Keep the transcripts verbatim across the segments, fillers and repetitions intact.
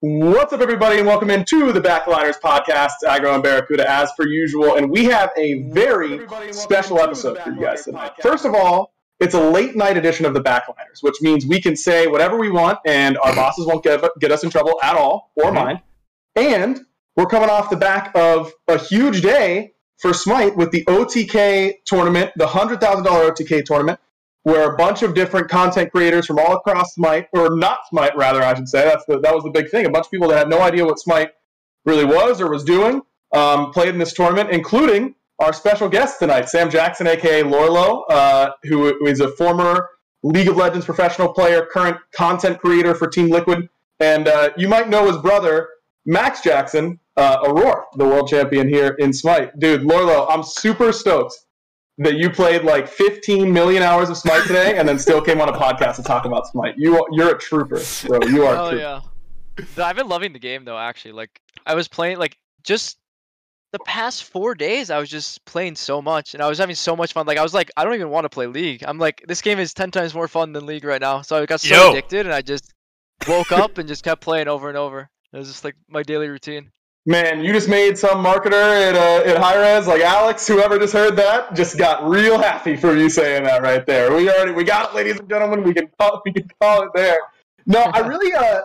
What's up, everybody, and welcome into the Backliners Podcast. Agro and Barracuda, as per usual, and we have a very special episode for you guys tonight. First of all, it's a late-night edition of the Backliners, which means we can say whatever we want, and our bosses won't get, get us in trouble at all, or mine. And we're coming off the back of a huge day for Smite with the O T K tournament, the one hundred thousand dollars O T K tournament, where a bunch of different content creators from all across Smite, or not Smite, rather, I should say. That's the, that was the big thing. A bunch of people that had no idea what Smite really was or was doing um, played in this tournament, including our special guest tonight, Sam Jackson, a k a. Lourlo, uh, who is a former League of Legends professional player, current content creator for Team Liquid. And uh, you might know his brother, Max Jackson, uh, Aurora, the world champion here in Smite. Dude, Lourlo, I'm super stoked that you played like fifteen million hours of Smite today and then still came on a podcast to talk about Smite. You, you're a trooper, bro. You are oh, a trooper. Yeah. I've been loving the game, though, actually. Like, I was playing, like, just the past four days, I was just playing so much, and I was having so much fun. Like, I was like, I don't even want to play League. I'm like, this game is ten times more fun than League right now. So I got so Yo. addicted, and I just woke up and just kept playing over and over. It was just, like, my daily routine. Man, you just made some marketer at uh, at Hi-Res, like Alex, whoever just heard that, just got real happy for you saying that right there. We already we got it, ladies and gentlemen. We can call it, we can call it there. No, I really, uh,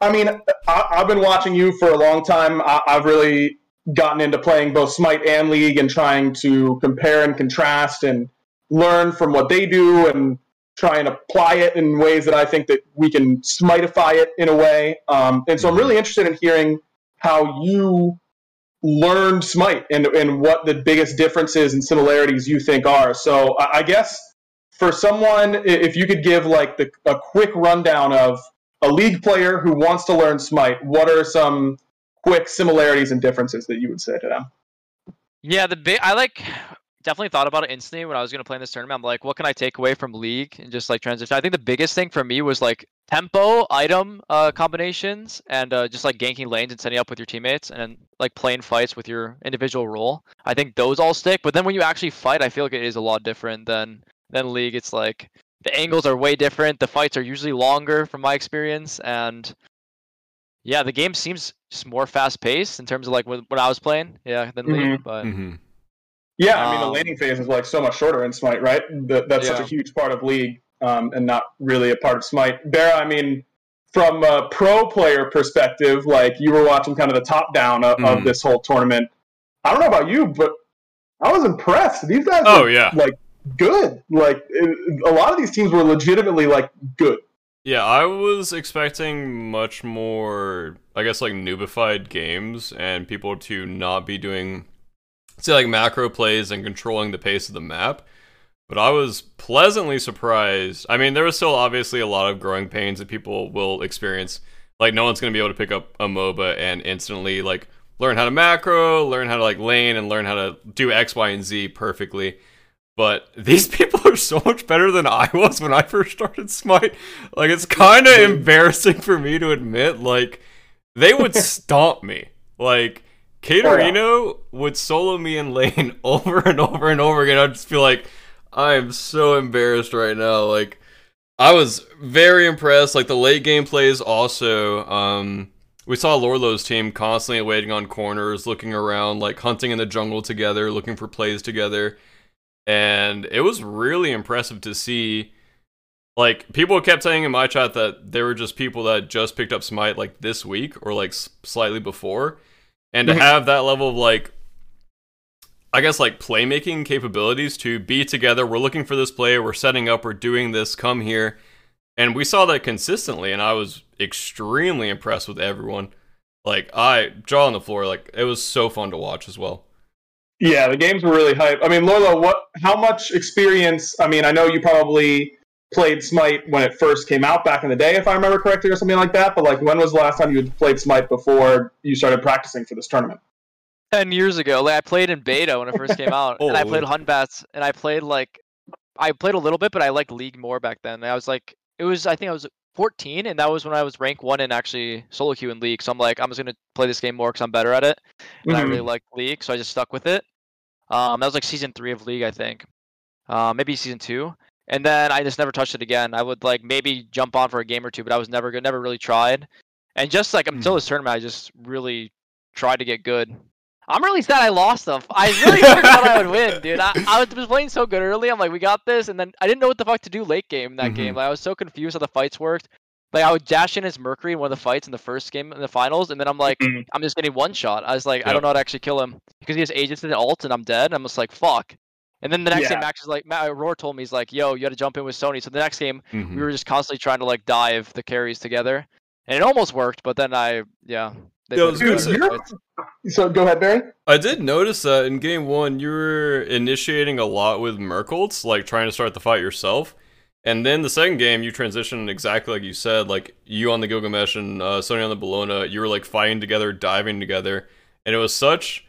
I mean, I, I've been watching you for a long time. I, I've really gotten into playing both Smite and League and trying to compare and contrast and learn from what they do and try and apply it in ways that I think that we can Smiteify it in a way. Um, and so I'm really interested in hearing how you learned Smite and, and what the biggest differences and similarities you think are. So I guess for someone, if you could give like the, a quick rundown of a League player who wants to learn Smite, what are some quick similarities and differences that you would say to them? Yeah, the big, I like definitely thought about it instantly when I was going to play in this tournament. I'm like, what can I take away from League and just like transition? I think the biggest thing for me was like tempo, item uh, combinations, and uh, just like ganking lanes and setting up with your teammates and like playing fights with your individual role. I think those all stick. But then when you actually fight, I feel like it is a lot different than, than League. It's like the angles are way different. The fights are usually longer from my experience. And yeah, the game seems just more fast paced in terms of like when, when I was playing yeah, than mm-hmm. League. But mm-hmm. yeah, I mean, the laning phase is like so much shorter in Smite, right? The, that's yeah. such a huge part of League. Um, and not really a part of Smite. Bear, I mean, from a pro player perspective, like you were watching kind of the top down of, mm. of this whole tournament. I don't know about you, but I was impressed. These guys oh, were yeah. like good. Like it, a lot of these teams were legitimately like good. Yeah, I was expecting much more, I guess, like noobified games and people to not be doing, say, like macro plays and controlling the pace of the map. But I was pleasantly surprised. I mean, there was still obviously a lot of growing pains that people will experience. Like, no one's going to be able to pick up a MOBA and instantly, like, learn how to macro, learn how to, like, lane, and learn how to do X, Y, and Z perfectly. But these people are so much better than I was when I first started Smite. Like, it's kind of embarrassing for me to admit. Like, they would stomp me. Like, Caterino oh, yeah. would solo me in lane over and over and over again. I'd just feel like, I am so embarrassed right now. Like, I was very impressed. Like, the late game plays also. Um, we saw Lorlo's team constantly waiting on corners, looking around, like hunting in the jungle together, looking for plays together. And it was really impressive to see Like, people kept saying in my chat that there were just people that just picked up Smite, like, this week, or, like, slightly before. And to have that level of, like, I guess, like, playmaking capabilities to be together, we're looking for this play, we're setting up, we're doing this, come here. And we saw that consistently, and I was extremely impressed with everyone. Like, I, jaw on the floor, like, it was so fun to watch as well. Yeah, the games were really hype. I mean, Lourlo, what, how much experience, I mean, I know you probably played Smite when it first came out back in the day, if I remember correctly, or something like that. But, like, when was the last time you had played Smite before you started practicing for this tournament? Ten years ago. Like, I played in beta when it first came out, and I played Hunbats, and I played, like, I played a little bit, but I liked League more back then. I was, like, it was, I think I was fourteen, and that was when I was rank one in actually solo queue in League. So I'm like, I'm just going to play this game more because I'm better at it. And mm-hmm. I really liked League, so I just stuck with it. Um, that was, like, season three of League, I think. Uh, maybe season two. And then I just never touched it again. I would, like, maybe jump on for a game or two, but I was never good, never really tried. And just, like, until this tournament, I just really tried to get good. I'm really sad I lost them. I really thought I would win, dude. I, I was playing so good early. I'm like, we got this. And then I didn't know what the fuck to do late game in that mm-hmm. game. Like, I was so confused how the fights worked. Like, I would dash in as Mercury in one of the fights in the first game in the finals, and then I'm like, mm-hmm. I'm just getting one shot. I was like, yep. I don't know how to actually kill him. Because he has Aegis and ult, and I'm dead. I'm just like, fuck. And then the next yeah. game, Max is like, Aurora told me, he's like, yo, you had to jump in with Sony. So the next game, mm-hmm. we were just constantly trying to, like, dive the carries together. And it almost worked, but then I, yeah. They yo, dude, so go ahead, Barry. I did notice that in game one, you were initiating a lot with Merkults, like trying to start the fight yourself. And then the second game, you transitioned exactly like you said, like you on the Gilgamesh and uh, Sony on the Bologna, you were like fighting together, diving together. And it was such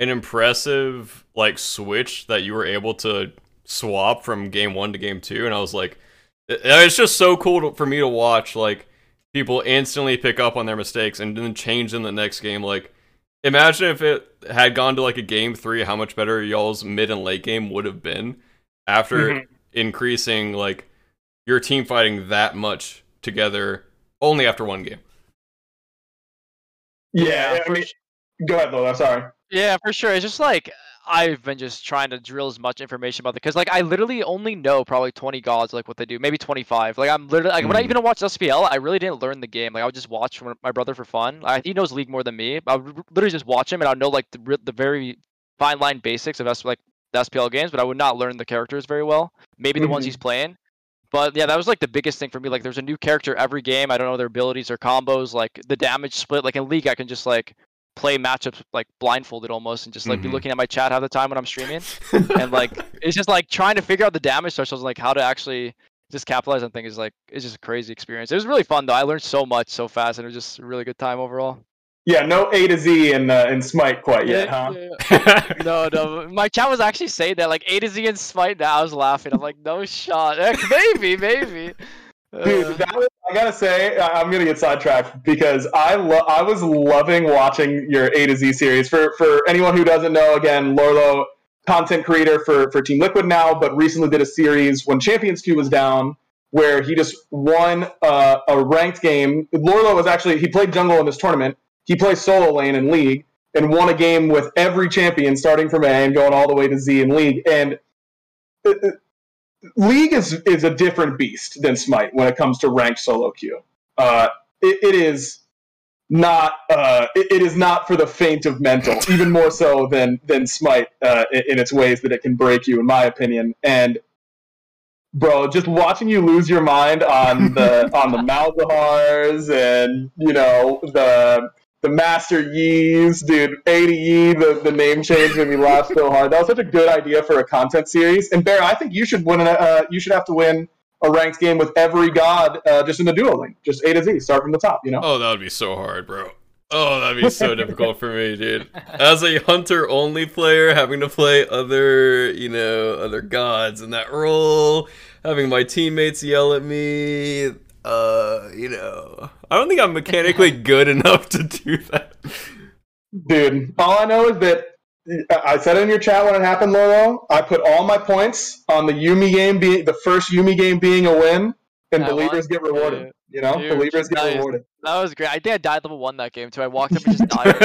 an impressive like switch that you were able to swap from game one to game two, and I was like, it's just so cool to, for me to watch like people instantly pick up on their mistakes and then change them the next game. Like, imagine if it had gone to like a game three, how much better y'all's mid and late game would have been after mm-hmm. increasing like your team fighting that much together only after one game. Yeah, I mean, go ahead though. I'm sorry. Yeah, for sure. It's just like I've been just trying to drill as much information about it because, like, I literally only know probably twenty gods, like what they do, maybe twenty-five. Like, I'm literally like mm. when I even watched S P L, I really didn't learn the game. Like, I would just watch from my brother for fun. Like, he knows League more than me. But I would literally just watch him, and I would know like the, the very fine line basics of S, like the S P L games, but I would not learn the characters very well. Maybe mm-hmm. the ones he's playing. But yeah, that was like the biggest thing for me. Like, there's a new character every game. I don't know their abilities or combos, like the damage split. Like in League, I can just like play matchups like blindfolded almost and just like mm-hmm. be looking at my chat half the time when I'm streaming and like it's just like trying to figure out the damage thresholds and like how to actually just capitalize on things is like it's just a crazy experience. It was really fun though. I learned so much so fast and it was just a really good time overall. Yeah, no A to Z in uh, in Smite quite yet, yeah, huh? Yeah. no, no. My chat was actually saying that like A to Z in Smite. Now I was laughing. I'm like, no shot. Heck, maybe, maybe. Dude, that was, I gotta say, I'm gonna get sidetracked because I lo- I was loving watching your A to Z series. For for anyone who doesn't know, again, Lourlo, content creator for, for Team Liquid now, but recently did a series when Champions Queue was down where he just won uh, a ranked game. Lourlo was actually, he played jungle in this tournament. He plays solo lane in League and won a game with every champion starting from A and going all the way to Z in League. And It, it, League is, is a different beast than Smite when it comes to ranked solo queue. Uh, it, it is not uh, it, it is not for the faint of mental, even more so than than Smite uh, in, in its ways that it can break you, in my opinion. And bro, just watching you lose your mind on the on the Malzahars and you know the the Master Yi's, dude, A to Yi, the, the name change made me laugh so hard. That was such a good idea for a content series. And Bear, I think you should win. An, uh, you should have to win a ranked game with every god uh, just in the duo link. Just A to Z, start from the top, you know? Oh, that would be so hard, bro. Oh, that would be so difficult for me, dude. As a hunter-only player, having to play other, you know, other gods in that role, having my teammates yell at me. Uh, you know, I don't think I'm mechanically good enough to do that. Dude, all I know is that I said it in your chat when it happened, Lourlo. I put all my points on the Yumi game, being the first Yumi game being a win, and I believers get rewarded. You know, dude, believers get nice. Rewarded. That was great. I think I died level one that game too. I walked up and just died.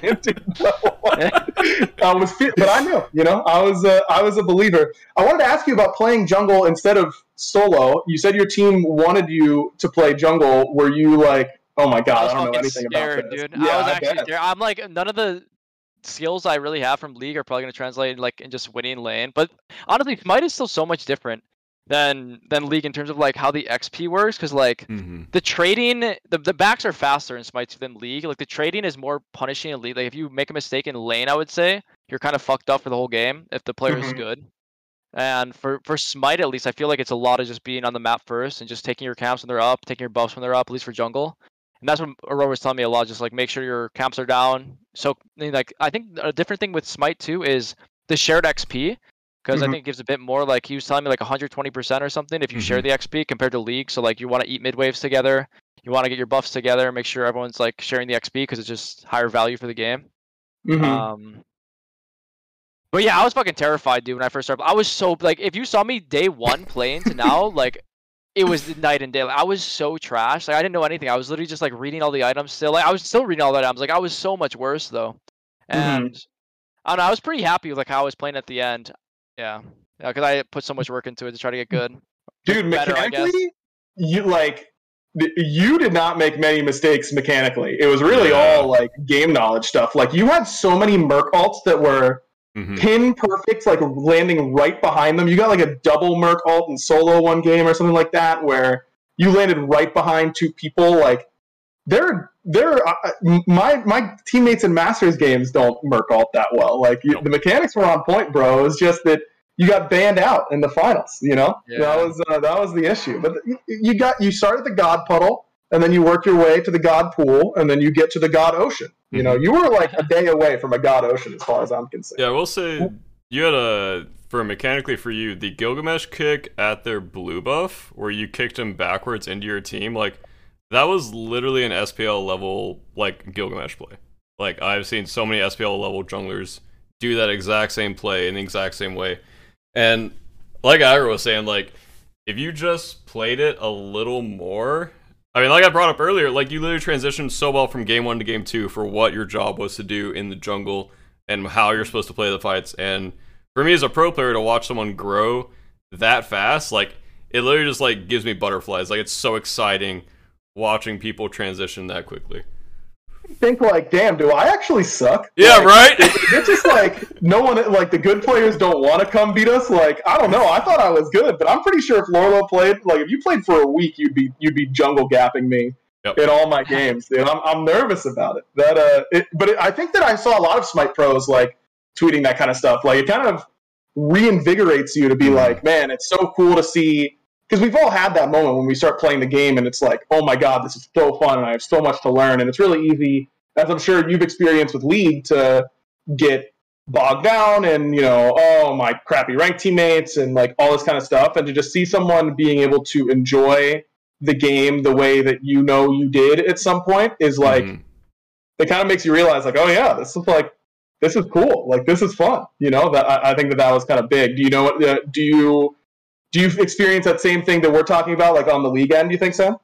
Dude, I was, fit, but I knew. You know, I was, a, I was a believer. I wanted to ask you about playing jungle instead of solo. You said your team wanted you to play jungle. Were you like, oh my god, I, I don't know anything scared, about this? Dude. Yeah, I was I actually scared. I'm like, none of the skills I really have from League are probably gonna translate like in just winning lane. But honestly, Smite is still so much different than than League in terms of like how the X P works, because like mm-hmm. the trading, the, the backs are faster in Smite than League. Like the trading is more punishing in League. Like if you make a mistake in lane, I would say you're kind of fucked up for the whole game if the player mm-hmm. is good. And for for Smite at least, I feel like it's a lot of just being on the map first and just taking your camps when they're up, taking your buffs when they're up. At least for jungle. And that's what Aurora was telling me a lot. Just like make sure your camps are down. So like I think a different thing with Smite too is the shared X P, because mm-hmm. I think it gives a bit more. Like he was telling me like one hundred twenty percent or something if you mm-hmm. share the X P compared to League. So like you want to eat mid waves together, you want to get your buffs together, make sure everyone's like sharing the X P because it's just higher value for the game. Mm-hmm. Um, but yeah, I was fucking terrified, dude, when I first started. I was so like, if you saw me day one playing to now, like. It was night and day. Like, I was so trash. Like I didn't know anything. I was literally just like reading all the items still. Like I was still reading all the items. Like I was so much worse though. And mm-hmm. I don't know, I was pretty happy with like how I was playing at the end. Yeah. Yeah, because I put so much work into it to try to get good. Dude, better, mechanically, you like you did not make many mistakes mechanically. It was really yeah. all like game knowledge stuff. Like you had so many Merc alts that were Mm-hmm. pin perfect, like landing right behind them. You got like a double Merc alt and solo one game or something like that, where you landed right behind two people. Like, they're they're uh, my my teammates in Masters games don't Merc alt that well. Like you, nope. the mechanics were on point, bro. It was just that you got banned out in the finals. You know yeah. that was uh, that was the issue. But you, you got you start at the God Puddle and then you work your way to the God Pool and then you get to the God Ocean. You know, you were like a day away from a God Ocean as far as I'm concerned. Yeah, I will say, you had a, for mechanically for you, the Gilgamesh kick at their blue buff, where you kicked him backwards into your team, like, that was literally an S P L level, like, Gilgamesh play. Like, I've seen so many S P L level junglers do that exact same play in the exact same way. And, like Agro was saying, like, if you just played it a little more... I mean, like I brought up earlier, like you literally transitioned so well from game one to game two for what your job was to do in the jungle and how you're supposed to play the fights. And for me as a pro player to watch someone grow that fast, like it literally just like gives me butterflies. Like it's so exciting watching people transition that quickly. Think like, damn, do I actually suck? Yeah, like, right? It's just like, no one, like, the good players don't want to come beat us. Like, I don't know. I thought I was good, but I'm pretty sure if Lourlo played, like, if you played for a week, you'd be you'd be jungle gapping me yep. in all my games. Dude. I'm I'm nervous about it. That uh, it, But it, I think that I saw a lot of Smite pros, like, tweeting that kind of stuff. Like, it kind of reinvigorates you to be mm-hmm. like, man, it's so cool to see. Because we've all had that moment when we start playing the game and it's like, oh my god, this is so fun and I have so much to learn. And it's really easy, as I'm sure you've experienced with League, to get bogged down and, you know, oh, my crappy ranked teammates and, like, all this kind of stuff. And to just see someone being able to enjoy the game the way that you know you did at some point is, like, mm-hmm. it kind of makes you realize, like, oh yeah, this is, like, this is cool. Like, this is fun. You know, that I, I think that that was kind of big. Do you know what, uh, do you... Do you experience that same thing that we're talking about, like on the League end? Do you think, Sam?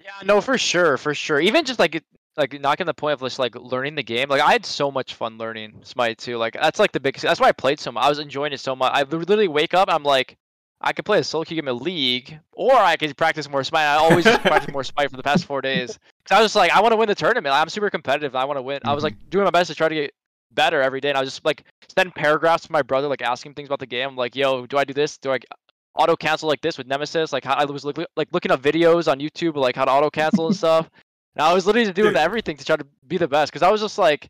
Yeah, no, for sure, for sure. Even just like, like knocking the point of just like learning the game. Like I had so much fun learning Smite too. Like that's like the biggest. That's why I played so much. I was enjoying it so much. I literally wake up, I'm like, I could play a solo queue game in League, or I could practice more Smite. I always practice more Smite for the past four days. Cause I was just like, I want to win the tournament. I'm super competitive. I want to win. Mm-hmm. I was like doing my best to try to get better every day, and I was just like send paragraphs to my brother, like asking things about the game. I'm like, yo, do I do this? Do I auto cancel like this with Nemesis? Like, how I was look, like looking up videos on YouTube, like how to auto cancel and stuff. And I was literally doing everything to try to be the best, because I was just like,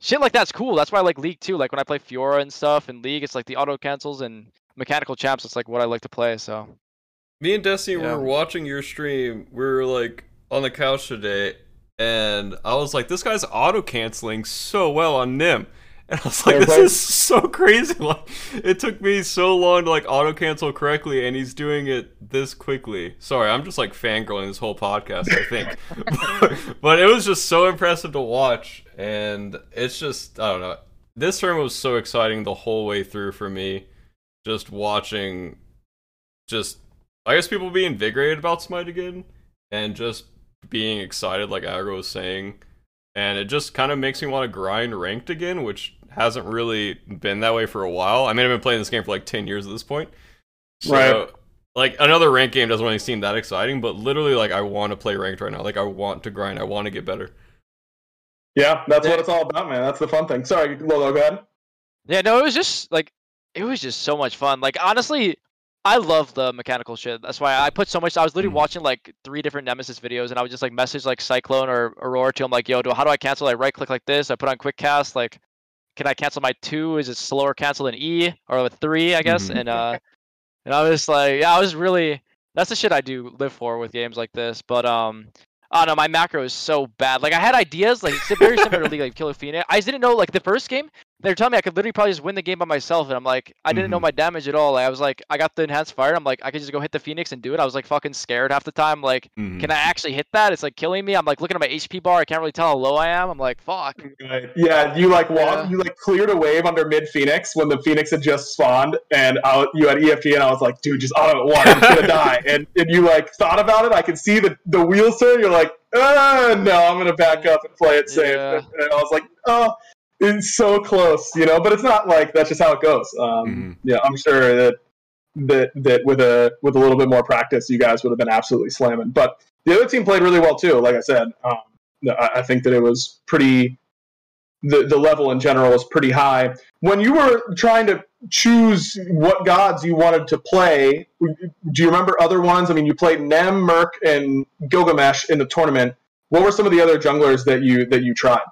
shit, like that's cool. That's why I like League too. Like when I play Fiora and stuff in League, it's like the auto cancels and mechanical champs. It's like what I like to play. So, me and Destiny yeah. were watching your stream. We were like on the couch today. And I was like, this guy's auto-canceling so well on Nim. And I was like, this is so crazy. Like, it took me so long to like auto-cancel correctly, and he's doing it this quickly. Sorry, I'm just like fangirling this whole podcast, I think. but, but it was just so impressive to watch. And it's just, I don't know. This term was so exciting the whole way through for me. Just watching just I guess people be invigorated about Smite again, and just being excited, like Aggro was saying. And it just kind of makes me want to grind ranked again, which hasn't really been that way for a while. I mean, I've been playing this game for like ten years at this point. So, right. Like, another ranked game doesn't really seem that exciting, but literally, like, I want to play ranked right now. Like, I want to grind. I want to get better. Yeah, that's yeah. what it's all about, man. That's the fun thing. Sorry, Lolo, go ahead. Yeah, no, it was just, like, it was just so much fun. Like, honestly, I love the mechanical shit. That's why I put so much. I was literally watching like three different Nemesis videos, and I would just like message like Cyclone or Aurora to him like, "Yo, do how do I cancel? I like, right click like this. I put on quick cast. Like, can I cancel my two? Is it slower cancel than E or with three? I guess." Mm-hmm. And uh, and I was like, yeah, I was really. That's the shit I do live for with games like this. But um, I don't know. My macro is so bad. Like I had ideas like it's very similar to League, like Kill a Phoenix. I didn't know like the first game. They were telling me I could literally probably just win the game by myself, and I'm like, I didn't mm-hmm. know my damage at all. Like, I was like, I got the enhanced fire. I'm like, I could just go hit the Phoenix and do it. I was like fucking scared half the time. Like, mm-hmm. can I actually hit that? It's like killing me. I'm like looking at my H P bar. I can't really tell how low I am. I'm like, fuck. Yeah, you like walked, yeah. you like cleared a wave under mid Phoenix when the Phoenix had just spawned, and I, you had E F G, and I was like, dude, just auto at one. I'm gonna die. And and you like thought about it. I could see the the wheels turn. You're like, ah, no, I'm gonna back up and play it safe. Yeah. And, and I was like, oh. It's so close, you know, but it's not like that's just how it goes. Um, mm-hmm. Yeah, I'm sure that that that with a with a little bit more practice, you guys would have been absolutely slamming. But the other team played really well too. Like I said, um, I, I think that it was pretty. The the level in general was pretty high. When you were trying to choose what gods you wanted to play, do you remember other ones? I mean, you played Nem, Merc, and Gilgamesh in the tournament. What were some of the other junglers that you that you tried?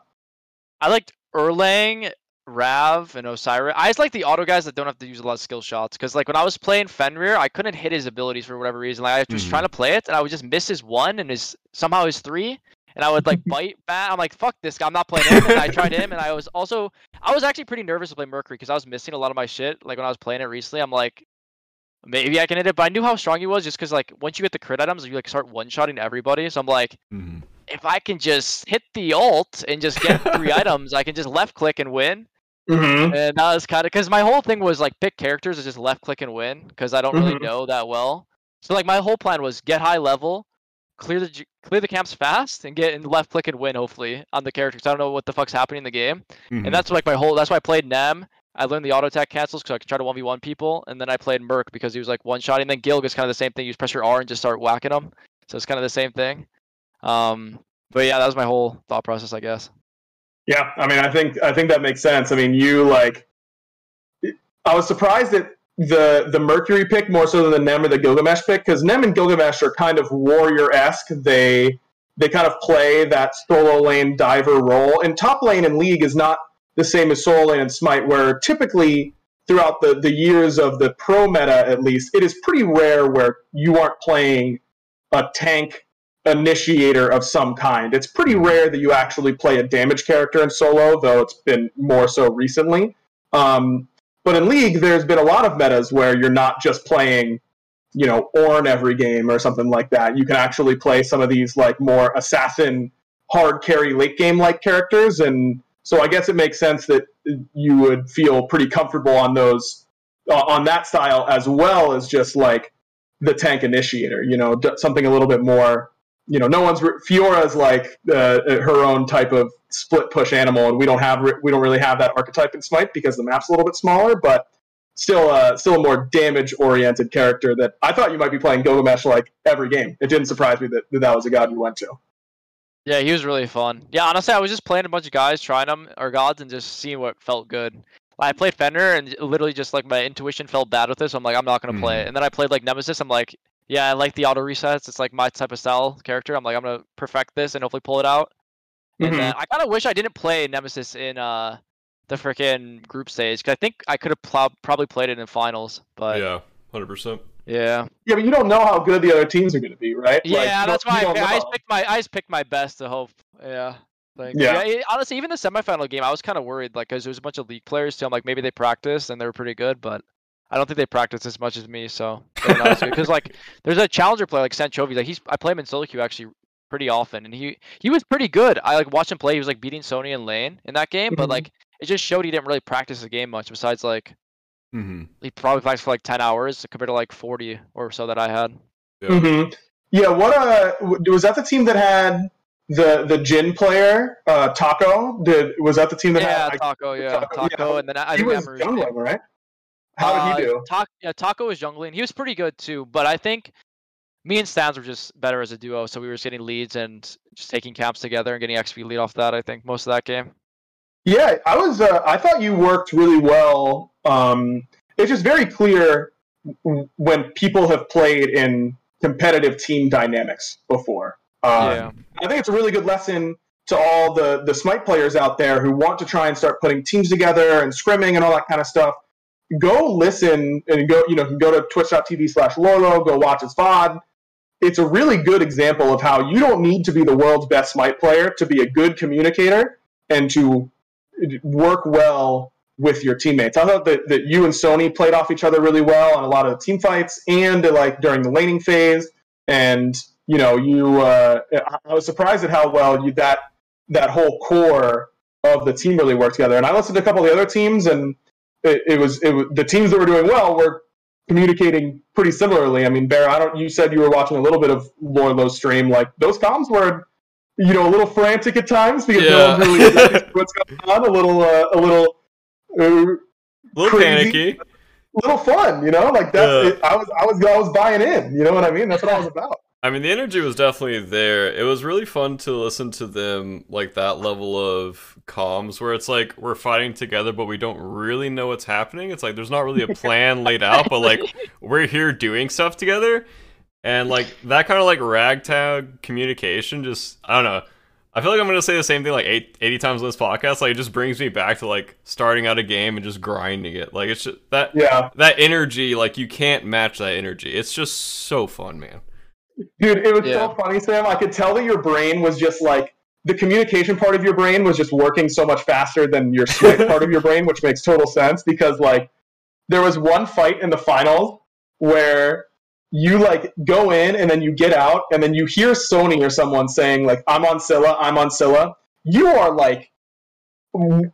I liked Erlang, Rav, and Osiris. I just like the auto guys that don't have to use a lot of skill shots. Because like when I was playing Fenrir, I couldn't hit his abilities for whatever reason. Like I was just mm-hmm. trying to play it, and I would just miss his one and his somehow his three, and I would like bite back. I'm like, fuck this guy, I'm not playing him. And I tried him, and I was also I was actually pretty nervous to play Mercury because I was missing a lot of my shit. Like when I was playing it recently, I'm like, maybe I can hit it, but I knew how strong he was just because like once you get the crit items, you like start one-shotting everybody. So I'm like. Mm-hmm. If I can just hit the ult and just get three items, I can just left click and win. Mm-hmm. And that was kind of because my whole thing was like pick characters and just left click and win because I don't mm-hmm. really know that well. So like my whole plan was get high level, clear the clear the camps fast, and get in left click and win. Hopefully on the characters, I don't know what the fuck's happening in the game, mm-hmm. and that's like my whole. That's why I played Nem. I learned the auto attack cancels because I could try to one v one people, and then I played Merc because he was like one shotting. Then Gilg is kind of the same thing. You just press your R and just start whacking them. So it's kind of the same thing. Um, but yeah, that was my whole thought process, I guess. Yeah, I mean, I think I think that makes sense. I mean, you like, I was surprised at the the Mercury pick more so than the Nem or the Gilgamesh pick because Nem and Gilgamesh are kind of warrior esque. They they kind of play that solo lane diver role, and top lane in League is not the same as solo lane in Smite, where typically throughout the the years of the pro meta, at least, it is pretty rare where you aren't playing a tank initiator of some kind. It's pretty rare that you actually play a damage character in solo, though it's been more so recently. Um, but in League, there's been a lot of metas where you're not just playing, you know, Ornn every game or something like that. You can actually play some of these like more assassin, hard carry late game like characters, and so I guess it makes sense that you would feel pretty comfortable on those uh, on that style as well as just like the tank initiator. You know, something a little bit more. You know, no one's Fiora's like uh, her own type of split push animal, and we don't have we don't really have that archetype in Smite because the map's a little bit smaller, but still, uh, still a more damage oriented character that I thought you might be playing Gilgamesh like every game. It didn't surprise me that that was a god you went to. Yeah, he was really fun. Yeah, honestly, I was just playing a bunch of guys, trying them or gods, and just seeing what felt good. I played Fenrir, and literally just like my intuition felt bad with this. So I'm like, I'm not gonna mm. play it. And then I played like Nemesis. I'm like. Yeah, I like the auto resets. It's like my type of style character. I'm like, I'm gonna perfect this and hopefully pull it out. Mm-hmm. And then I kind of wish I didn't play Nemesis in uh the freaking group stage because I think I could have pl- probably played it in finals. But yeah, one hundred percent. Yeah. Yeah, but you don't know how good the other teams are gonna be, right? Yeah, like, that's why I, I just picked my I just picked my best to hope. Yeah. Like, yeah. yeah it, honestly, even the semifinal game, I was kind of worried like because there was a bunch of League players, so I'm like, maybe they practiced and they were pretty good, but. I don't think they practice as much as me, so because like there's a challenger player like Sanchovi, like he's I play him in solo queue actually pretty often, and he he was pretty good. I like watched him play; he was like beating Sony in lane in that game, but like it just showed he didn't really practice the game much. Besides, like mm-hmm. he probably practiced for like ten hours compared to like forty or so that I had. Yeah. Mm-hmm. Yeah. What uh was that the team that had the the Jhin player uh, Taco? Did was that the team that yeah, had Taco? I, yeah, Taco. Taco yeah. And then I he was jungling, right? How uh, did he do? Ta yeah, Taco was jungling. He was pretty good too, but I think me and Stans were just better as a duo, so we were just getting leads and just taking camps together and getting X P lead off that. I think most of that game. Yeah, I was. Uh, I thought you worked really well. Um, it's just very clear when people have played in competitive team dynamics before. Um, yeah. I think it's a really good lesson to all the, the Smite players out there who want to try and start putting teams together and scrimming and all that kind of stuff. Go listen and go, you know, go to twitch dot T V slash Lourlo, go watch his V O D. It's a really good example of how you don't need to be the world's best Smite player to be a good communicator and to work well with your teammates. I thought that, that you and Sony played off each other really well on a lot of the team fights and like during the laning phase. And, you know, you, uh, I was surprised at how well you, that, that whole core of the team really worked together. And I listened to a couple of the other teams, and it, it was, it was the teams that were doing well were communicating pretty similarly. I mean, Bear, I don't, you said you were watching a little bit of Lourlo's stream. Like those comms were, you know, a little frantic at times because no one really knows what's going on. A little, uh, a little, uh, a little crazy, panicky, a little fun. You know, like that. Uh, it, I was, I was, I was buying in. You know what I mean? That's what I was about. I mean, the energy was definitely there. It was really fun to listen to them, like that level of comms where it's like we're fighting together, but we don't really know what's happening. It's like there's not really a plan laid out, but like we're here doing stuff together. And, like, that kind of, like, ragtag communication just, I don't know. I feel like I'm going to say the same thing, like, eight, eighty times on this podcast. Like, it just brings me back to, like, starting out a game and just grinding it. Like, it's just, that yeah. that energy, like, you can't match that energy. It's just so fun, man. Dude, it was yeah. so funny, Sam. I could tell that your brain was just, like, the communication part of your brain was just working so much faster than your Swift part of your brain, which makes total sense. Because, like, there was one fight in the finals where you like go in and then you get out and then you hear Sony or someone saying like, I'm on Scylla, I'm on Scylla. You are like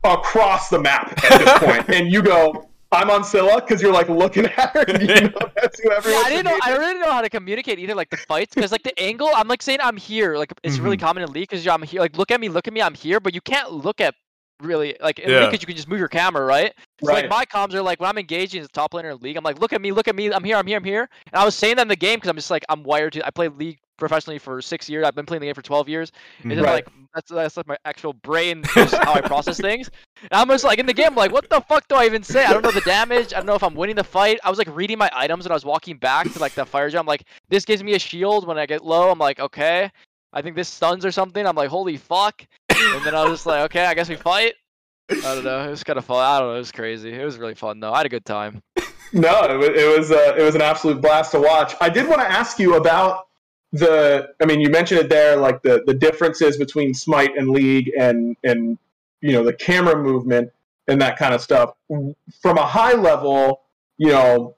across the map at this point. And you go, I'm on Scylla, because you're like looking at her. And you know that's who everyone yeah, I didn't know, I really didn't know how to communicate either, like the fights, because like the angle, I'm like saying I'm here. Like it's mm-hmm. really common in League because I'm here. Like look at me, look at me, I'm here. But you can't look at really like in yeah. League because you can just move your camera, right? So, right. Like my comms are like when I'm engaging as a top laner in League, I'm like, look at me, look at me, I'm here, I'm here, I'm here. And I was saying that in the game because I'm just like, I'm wired to. I played League professionally for six years. I've been playing the game for twelve years. It's just right. like that's that's like my actual brain, just how I process things. And I'm just like in the game, I'm like, what the fuck do I even say? I don't know the damage. I don't know if I'm winning the fight. I was like reading my items and I was walking back to like the fire jump. I'm like, this gives me a shield when I get low. I'm like, okay, I think this stuns or something. I'm like, holy fuck. And then I was just like, okay, I guess we fight. I don't know. It was kind of fun. I don't know. It was crazy. It was really fun, though. I had a good time. No, it was it was, uh, it was an absolute blast to watch. I did want to ask you about the. I mean, you mentioned it there, like the, the differences between Smite and League, and and you know the camera movement and that kind of stuff. From a high level, you know,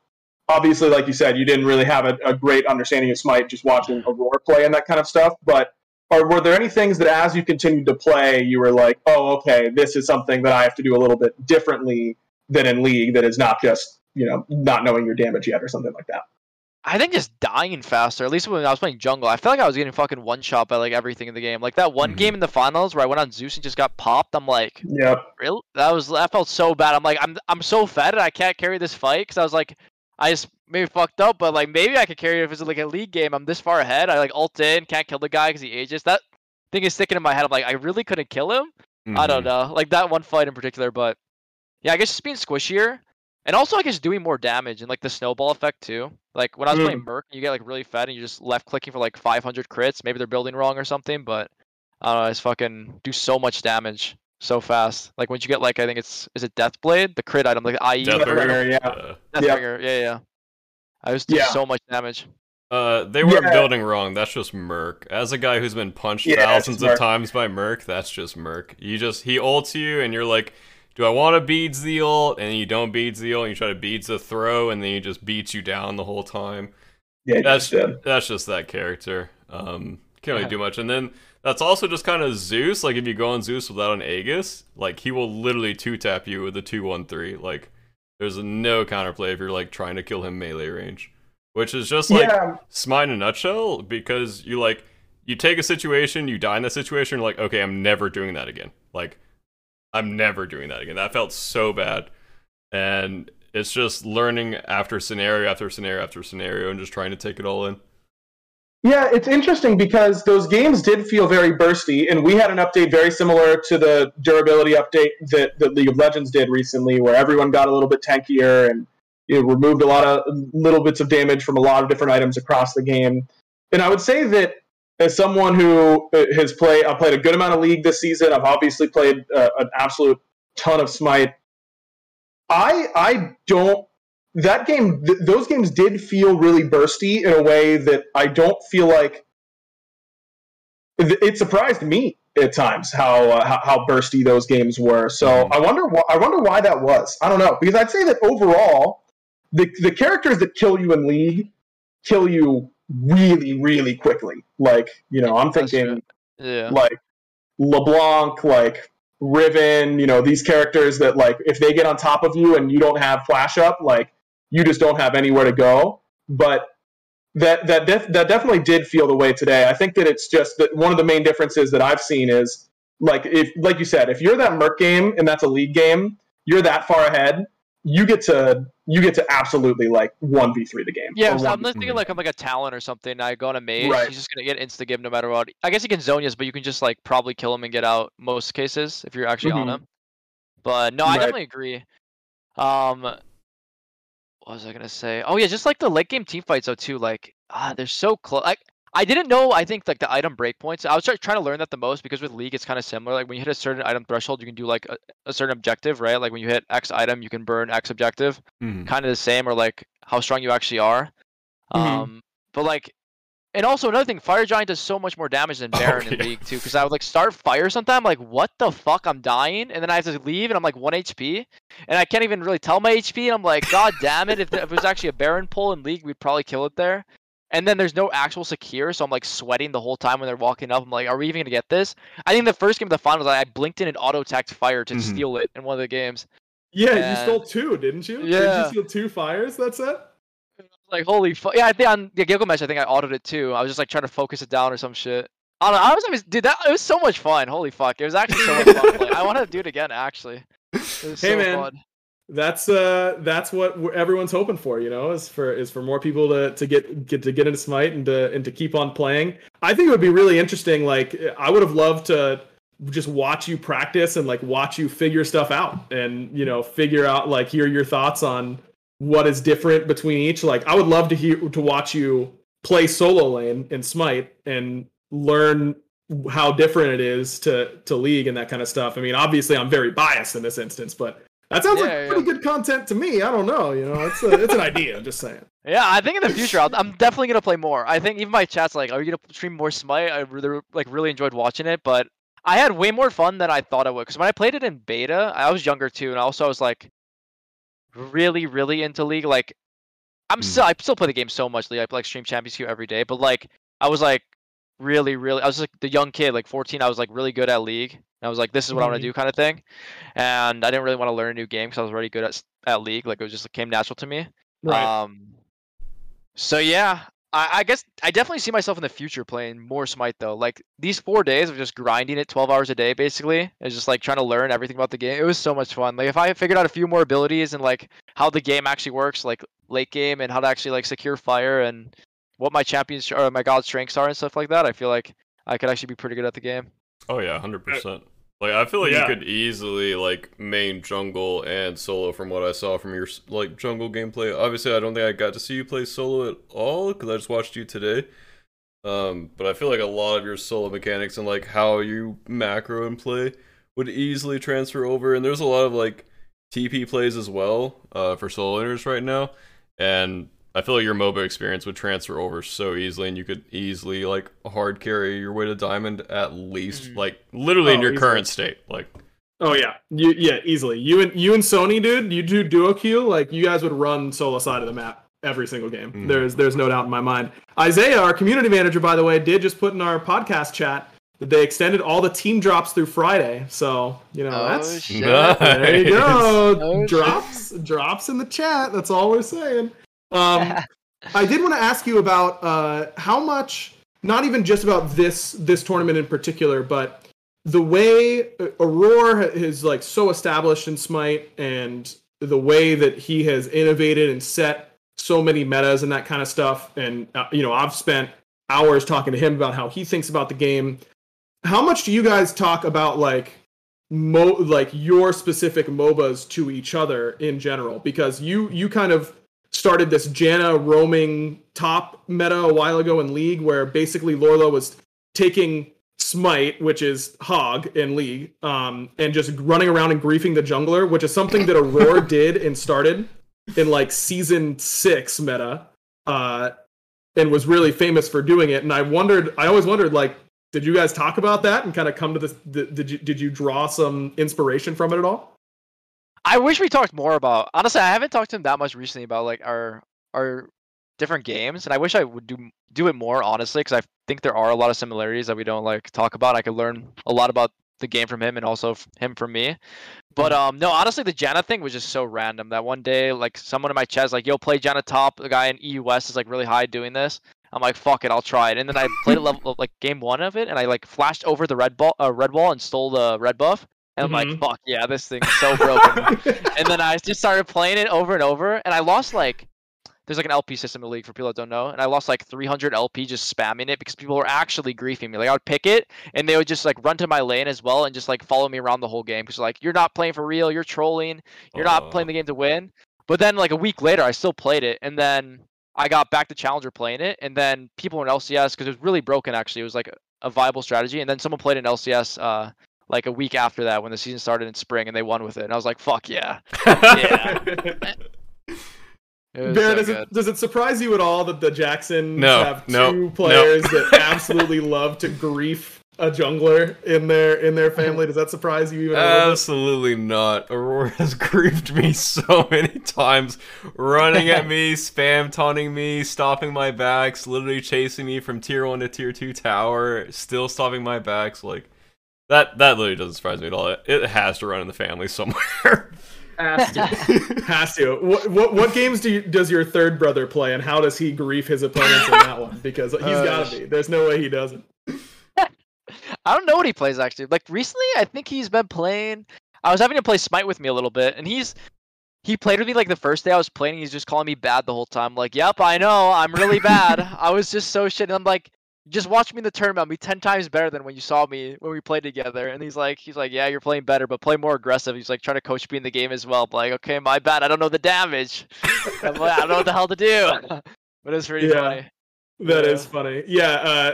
obviously, like you said, you didn't really have a, a great understanding of Smite just watching Aurora play and that kind of stuff, but. Or were there any things that as you continued to play, you were like, oh, okay, this is something that I have to do a little bit differently than in League that is not just, you know, not knowing your damage yet or something like that? I think just dying faster, at least when I was playing jungle. I felt like I was getting fucking one-shot by, like, everything in the game. Like, that one mm-hmm. game in the finals where I went on Zeus and just got popped, I'm like, yeah, really? That was, that felt so bad. I'm like, I'm I'm so fed and I can't carry this fight because I was like, I just maybe fucked up, but like maybe I could carry it if it's like a League game. I'm this far ahead. I like ult in, can't kill the guy because he Aegis. That thing is sticking in my head. I'm like, I really couldn't kill him. Mm-hmm. I don't know, like that one fight in particular. But yeah, I guess just being squishier, and also I guess doing more damage and like the snowball effect too. Like when I was mm. playing Merc, you get like really fed and you're just left clicking for like five hundred crits. Maybe they're building wrong or something, but I don't know. I just fucking do so much damage so fast. Like once you get like, I think it's is it Deathblade, the crit item, like I E. Deathbringer, yeah. Deathbringer, yeah, yeah. yeah. I was doing yeah. so much damage. Uh, they weren't yeah. building wrong. That's just Merc. As a guy who's been punched yeah, thousands of times by Merc, that's just Merc. You just he ults you, and you're like, "Do I want to beads the ult?" And you don't beads the ult. And you try to beads the throw, and then he just beats you down the whole time. Yeah, that's that's just that character. Um, can't really yeah. do much. And then that's also just kind of Zeus. Like if you go on Zeus without an Aegis, like he will literally two tap you with a two one three. Like. There's no counterplay if you're like trying to kill him melee range. which is just like yeah. Smite in a nutshell, because you like you take a situation, you die in that situation, you're like, okay, I'm never doing that again. Like, I'm never doing that again. That felt so bad. And it's just learning after scenario after scenario after scenario and just trying to take it all in. Yeah, it's interesting because those games did feel very bursty, and we had an update very similar to the durability update that, that League of Legends did recently, where everyone got a little bit tankier and you know, removed a lot of little bits of damage from a lot of different items across the game. And I would say that as someone who has played, I've played a good amount of League this season, I've obviously played uh, an absolute ton of Smite. I I don't... That game, th- those games did feel really bursty in a way that I don't feel like. Th- it surprised me at times how uh, how, how bursty those games were. So mm-hmm. I wonder why. I wonder why that was. I don't know, because I'd say that overall, the the characters that kill you in League kill you really, really quickly. Like you know, I'm thinking yeah. like LeBlanc, like. Riven, you know, these characters that, like, if they get on top of you and you don't have flash up, like, you just don't have anywhere to go. But that that def- that definitely did feel the way today. I think that it's just that one of the main differences that I've seen is, like, if like you said, if you're that Merc game and that's a League game, you're that far ahead. You get to you get to absolutely like one v three the game. Yeah, so I'm thinking game. like I'm like a Talon or something. I go on a mage. Right. He's just gonna get insta give no matter what. I guess he can zone you, but you can just like probably kill him and get out most cases if you're actually mm-hmm. on him. But no, I right. definitely agree. Um, what was I gonna say? Oh yeah, just like the late game team fights though too. Like ah, they're so close. Like I didn't know. I think like the item breakpoints. I was trying to learn that the most because with League it's kind of similar. Like when you hit a certain item threshold, you can do like a, a certain objective, right? Like when you hit X item, you can burn X objective. Mm-hmm. Kind of the same, or like how strong you actually are. Mm-hmm. Um, but like, and also another thing, Fire Giant does so much more damage than Baron oh, yeah. in League too. Because I would like start fire sometime, like what the fuck, I'm dying, and then I have to leave, and I'm like one H P, and I can't even really tell my H P, and I'm like, god damn it! If, if it was actually a Baron pull in League, we'd probably kill it there. And then there's no actual secure, so I'm like sweating the whole time when they're walking up. I'm like, are we even going to get this? I think the first game of the finals, I blinked in and auto-attacked fire to mm-hmm. steal it in one of the games. Yeah, and... you stole two, didn't you? Yeah. Did you steal two fires, that's it? Like, holy fuck. Yeah, I think on yeah, Gilgamesh, I think I autoed it too. I was just like trying to focus it down or some shit. I don't know, I was always, dude, that, it was so much fun. Holy fuck, it was actually so much fun. Like, I want to do it again, actually. It was hey, so man. fun. That's uh, that's what everyone's hoping for, you know, is for is for more people to, to get get to get into Smite and to and to keep on playing. I think it would be really interesting. Like, I would have loved to just watch you practice and like watch you figure stuff out, and you know, figure out like hear your thoughts on what is different between each. Like, I would love to hear to watch you play solo lane in Smite and learn how different it is to to League and that kind of stuff. I mean, obviously, I'm very biased in this instance, but. That sounds yeah, like pretty yeah. good content to me. I don't know, you know, it's a, it's an idea. I'm just saying. Yeah, I think in the future, I'll, I'm definitely gonna play more. I think even my chat's like, "Are you gonna stream more Smite?" I really, like really enjoyed watching it, but I had way more fun than I thought I would. Because when I played it in beta, I was younger too, and also I was like, really, really into League. Like, I'm still, I still play the game so much. League, I like stream Champions Queue every day, but like, I was like, really, really, I was like the young kid, like fourteen. I was like really good at League. And I was like, this is what I want to do kind of thing. And I didn't really want to learn a new game because I was already good at at League. Like, it was just it came natural to me. Right. Um, so, yeah, I, I guess I definitely see myself in the future playing more Smite, though. Like, these four days of just grinding it twelve hours a day, basically. It's just, like, trying to learn everything about the game. It was so much fun. Like, if I had figured out a few more abilities and, like, how the game actually works, like, late game and how to actually, like, secure fire and what my champions or my god strengths are and stuff like that, I feel like I could actually be pretty good at the game. Oh yeah, one hundred percent. Like, I feel like yeah. you could easily like main jungle and solo from what I saw from your like jungle gameplay. Obviously, I don't think I got to see you play solo at all because I just watched you today. Um, but I feel like a lot of your solo mechanics and like how you macro and play would easily transfer over. And there's a lot of like T P plays as well uh, for solo laners right now. And I feel like your MOBA experience would transfer over so easily, and you could easily like hard carry your way to diamond at least, like literally oh, in your easily. current state. Like, oh yeah, you, yeah, easily. You and you and Sony, dude, you do duo queue, like you guys would run solo side of the map every single game. Mm. There's there's no doubt in my mind. Isaiah, our community manager, by the way, did just put in our podcast chat that they extended all the team drops through Friday. So you know oh, that's shit. Nice. There you go. Oh, drops shit. drops in the chat. That's all we're saying. Um, I did want to ask you about uh, how much, not even just about this this tournament in particular, but the way Aurora is like so established in Smite and the way that he has innovated and set so many metas and that kind of stuff. And, uh, you know, I've spent hours talking to him about how he thinks about the game. How much do you guys talk about like mo like your specific MOBAs to each other in general? Because you you kind of started this Janna roaming top meta a while ago in League, where basically Lourlo was taking Smite, which is Hog in League, um, and just running around and griefing the jungler, which is something that Aurora did and started in like season six meta, uh, and was really famous for doing it. And I wondered, I always wondered, like, did you guys talk about that and kind of come to this? Th did you did you draw some inspiration from it at all? I wish we talked more about. Honestly, I haven't talked to him that much recently about like our our different games, and I wish I would do do it more honestly, because I think there are a lot of similarities that we don't like talk about. I could learn a lot about the game from him, and also him from me. But um, no, honestly, the Janna thing was just so random. That one day, like someone in my chat is like, "Yo, play Janna top." The guy in E U West is like really high doing this. I'm like, fuck it, I'll try it. And then I played a level like game one of it, and I like flashed over the red ball, uh, red wall, and stole the red buff. And I'm mm-hmm. like, fuck yeah, this thing's so broken. And then I just started playing it over and over, and I lost like, there's like an L P system in the League for people that don't know, and I lost like three hundred L P just spamming it because people were actually griefing me. Like I would pick it, and they would just like run to my lane as well, and just like follow me around the whole game because like you're not playing for real, you're trolling, you're uh... not playing the game to win. But then like a week later, I still played it, and then I got back to Challenger playing it, and then people in L C S, because it was really broken actually, it was like a viable strategy, and then someone played in L C S uh, like a week after that when the season started in spring, and they won with it, and I was like, fuck yeah. Yeah. It was Baron, so does, it, does it surprise you at all that the Jacksons no, have two no, players no. that absolutely love to grief a jungler in their in their family? Does that surprise you even? Absolutely not. Aurora has griefed me so many times, running at me, spam taunting me, stopping my backs, literally chasing me from tier one to tier two tower, still stopping my backs. Like that that literally doesn't surprise me at all. It has to run in the family somewhere. Has to. Has to. What, what what games do you, does your third brother play, and how does he grief his opponents in that one? Because he's uh, gotta be. There's no way he doesn't. I don't know what he plays, actually. Like, recently, I think he's been playing... I was having to play Smite with me a little bit, and he's... He played with me, like, the first day I was playing, and he's just calling me bad the whole time. Like, yep, I know, I'm really bad. I was just so shit, and I'm like, just watch me in the tournament. I'll be ten times better than when you saw me when we played together. And he's like, he's like, yeah, you're playing better, but play more aggressive. He's like trying to coach me in the game as well. I'm like, okay, my bad. I don't know the damage. I'm like, I don't know what the hell to do. But it's pretty yeah, funny. That yeah. is funny. Yeah. Uh,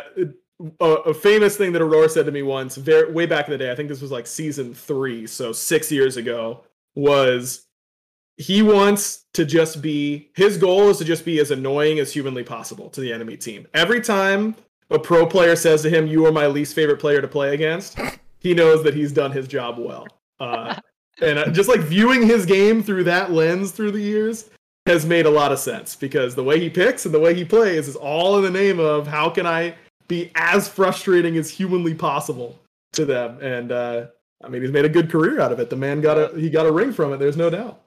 A, a famous thing that Aurora said to me once, very, way back in the day, I think this was like season three, so six years ago, was he wants to just be, his goal is to just be as annoying as humanly possible to the enemy team. Every time a pro player says to him, you are my least favorite player to play against, he knows that he's done his job well. Uh, and just like viewing his game through that lens through the years has made a lot of sense, because the way he picks and the way he plays is all in the name of how can I be as frustrating as humanly possible to them. And uh, I mean, he's made a good career out of it. The man got a he got a ring from it. There's no doubt.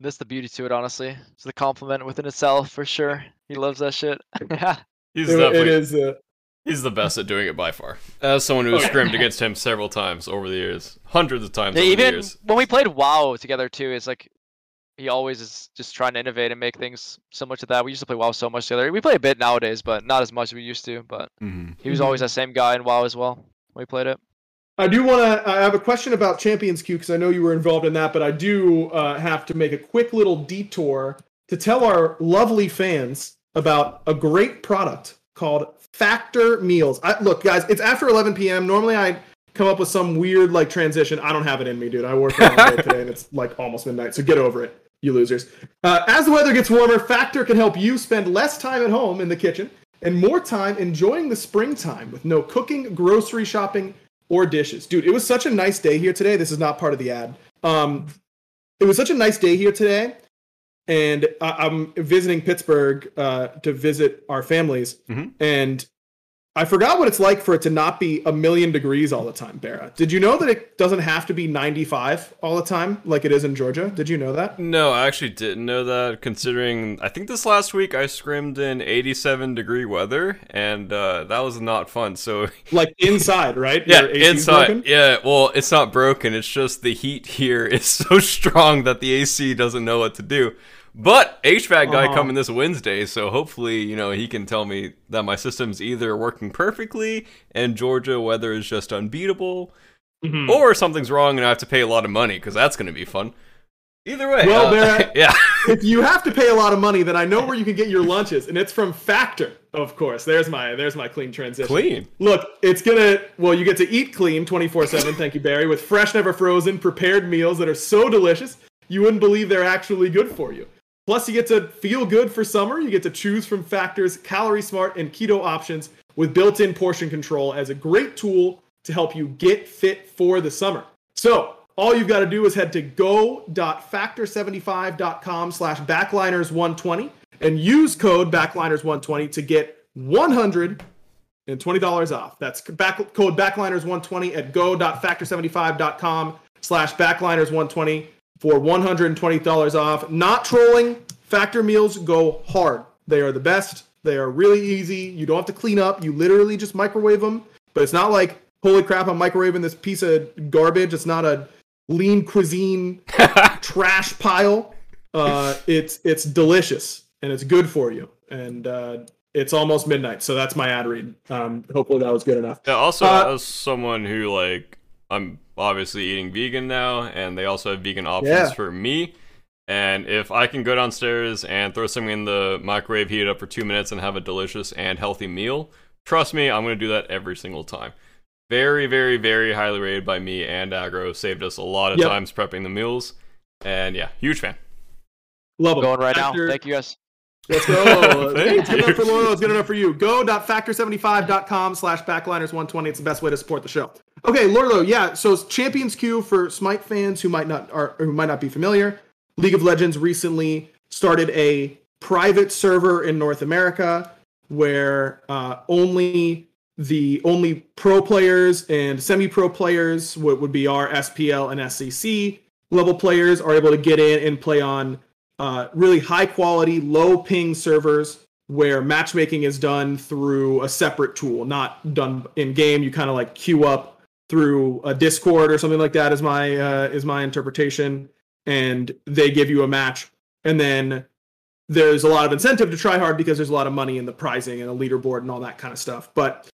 That's the beauty to it, honestly. It's the compliment within itself for sure. He loves that shit. Yeah, he's it, definitely, it is. Uh, he's the best at doing it by far. As someone who has scrimmed against him several times over the years, hundreds of times. Yeah, over even the years. When we played WoW together too, it's like he always is just trying to innovate and make things similar to that. We used to play WoW so much together. We play a bit nowadays, but not as much as we used to. But mm-hmm. he was always that same guy in WoW as well when we played it. I do want to. I have a question about Champions Queue because I know you were involved in that, but I do uh, have to make a quick little detour to tell our lovely fans about a great product called Factor Meals. I, look, guys, it's after eleven P M Normally, I come up with some weird like transition. I don't have it in me, dude. I worked all day today, and it's like almost midnight. So get over it. You losers. Uh, as the weather gets warmer, Factor can help you spend less time at home in the kitchen and more time enjoying the springtime with no cooking, grocery shopping, or dishes. Dude, it was such a nice day here today. This is not part of the ad. Um, it was such a nice day here today, and I I'm visiting Pittsburgh uh, to visit our families, mm-hmm. and I forgot what it's like for it to not be a million degrees all the time, Bera. Did you know that it doesn't have to be ninety-five all the time like it is in Georgia? Did you know that? No, I actually didn't know that, considering I think this last week I scrimmed in eighty-seven degree weather, and uh, that was not fun. So like inside, right? Yeah, inside. Broken? Yeah, well, it's not broken. It's just the heat here is so strong that the A C doesn't know what to do. But H V A C guy uh-huh. coming this Wednesday, so hopefully, you know, he can tell me that my system's either working perfectly and Georgia weather is just unbeatable, mm-hmm. or something's wrong and I have to pay a lot of money, because that's going to be fun. Either way. Well, uh, Barrett, yeah. if you have to pay a lot of money, then I know where you can get your lunches, and it's from Factor, of course. There's my there's my clean transition. Clean. Look, it's going to, well, you get to eat clean twenty-four seven, thank you, Barry, with fresh, never frozen, prepared meals that are so delicious, you wouldn't believe they're actually good for you. Plus, you get to feel good for summer. You get to choose from Factor's calorie smart and keto options with built-in portion control as a great tool to help you get fit for the summer. So all you've got to do is head to go.factor seventy-five dot com slash backliners one twenty and use code backliners one twenty to get one hundred twenty dollars off. That's back, code backliners one twenty at go.factor seventy-five dot com slash backliners one twenty. For one hundred twenty dollars off. Not trolling. Factor meals go hard. They are the best. They are really easy. You don't have to clean up. You literally just microwave them. But it's not like, holy crap, I'm microwaving this piece of garbage. It's not a lean cuisine trash pile. Uh, it's it's delicious. And it's good for you. And uh, it's almost midnight. So that's my ad read. Um, hopefully that was good enough. Yeah, also, uh, as someone who, like, I'm obviously eating vegan now, and they also have vegan options yeah. for me. And if I can go downstairs and throw something in the microwave, heat it up for two minutes, and have a delicious and healthy meal, trust me, I'm going to do that every single time. Very, very, very highly rated by me and Agro. Saved us a lot of yep. times prepping the meals. And yeah, huge fan. Love them. Going right Factor. Now. Thank you guys. Let's go. It's good enough for Lourlo. It's good enough for you. Go.factor seventy-five dot com slash backliners one twenty. It's the best way to support the show. Okay, Lourlo, yeah, so Champions Queue for Smite fans who might not are who might not be familiar. League of Legends recently started a private server in North America where uh, only the only pro players and semi-pro players, what would be our S P L and S C C level players, are able to get in and play on uh, really high-quality, low-ping servers where matchmaking is done through a separate tool, not done in-game. You kind of like queue up through a Discord or something like that is my uh, is my interpretation, and they give you a match, and then there's a lot of incentive to try hard because there's a lot of money in the prizing and a leaderboard and all that kind of stuff. But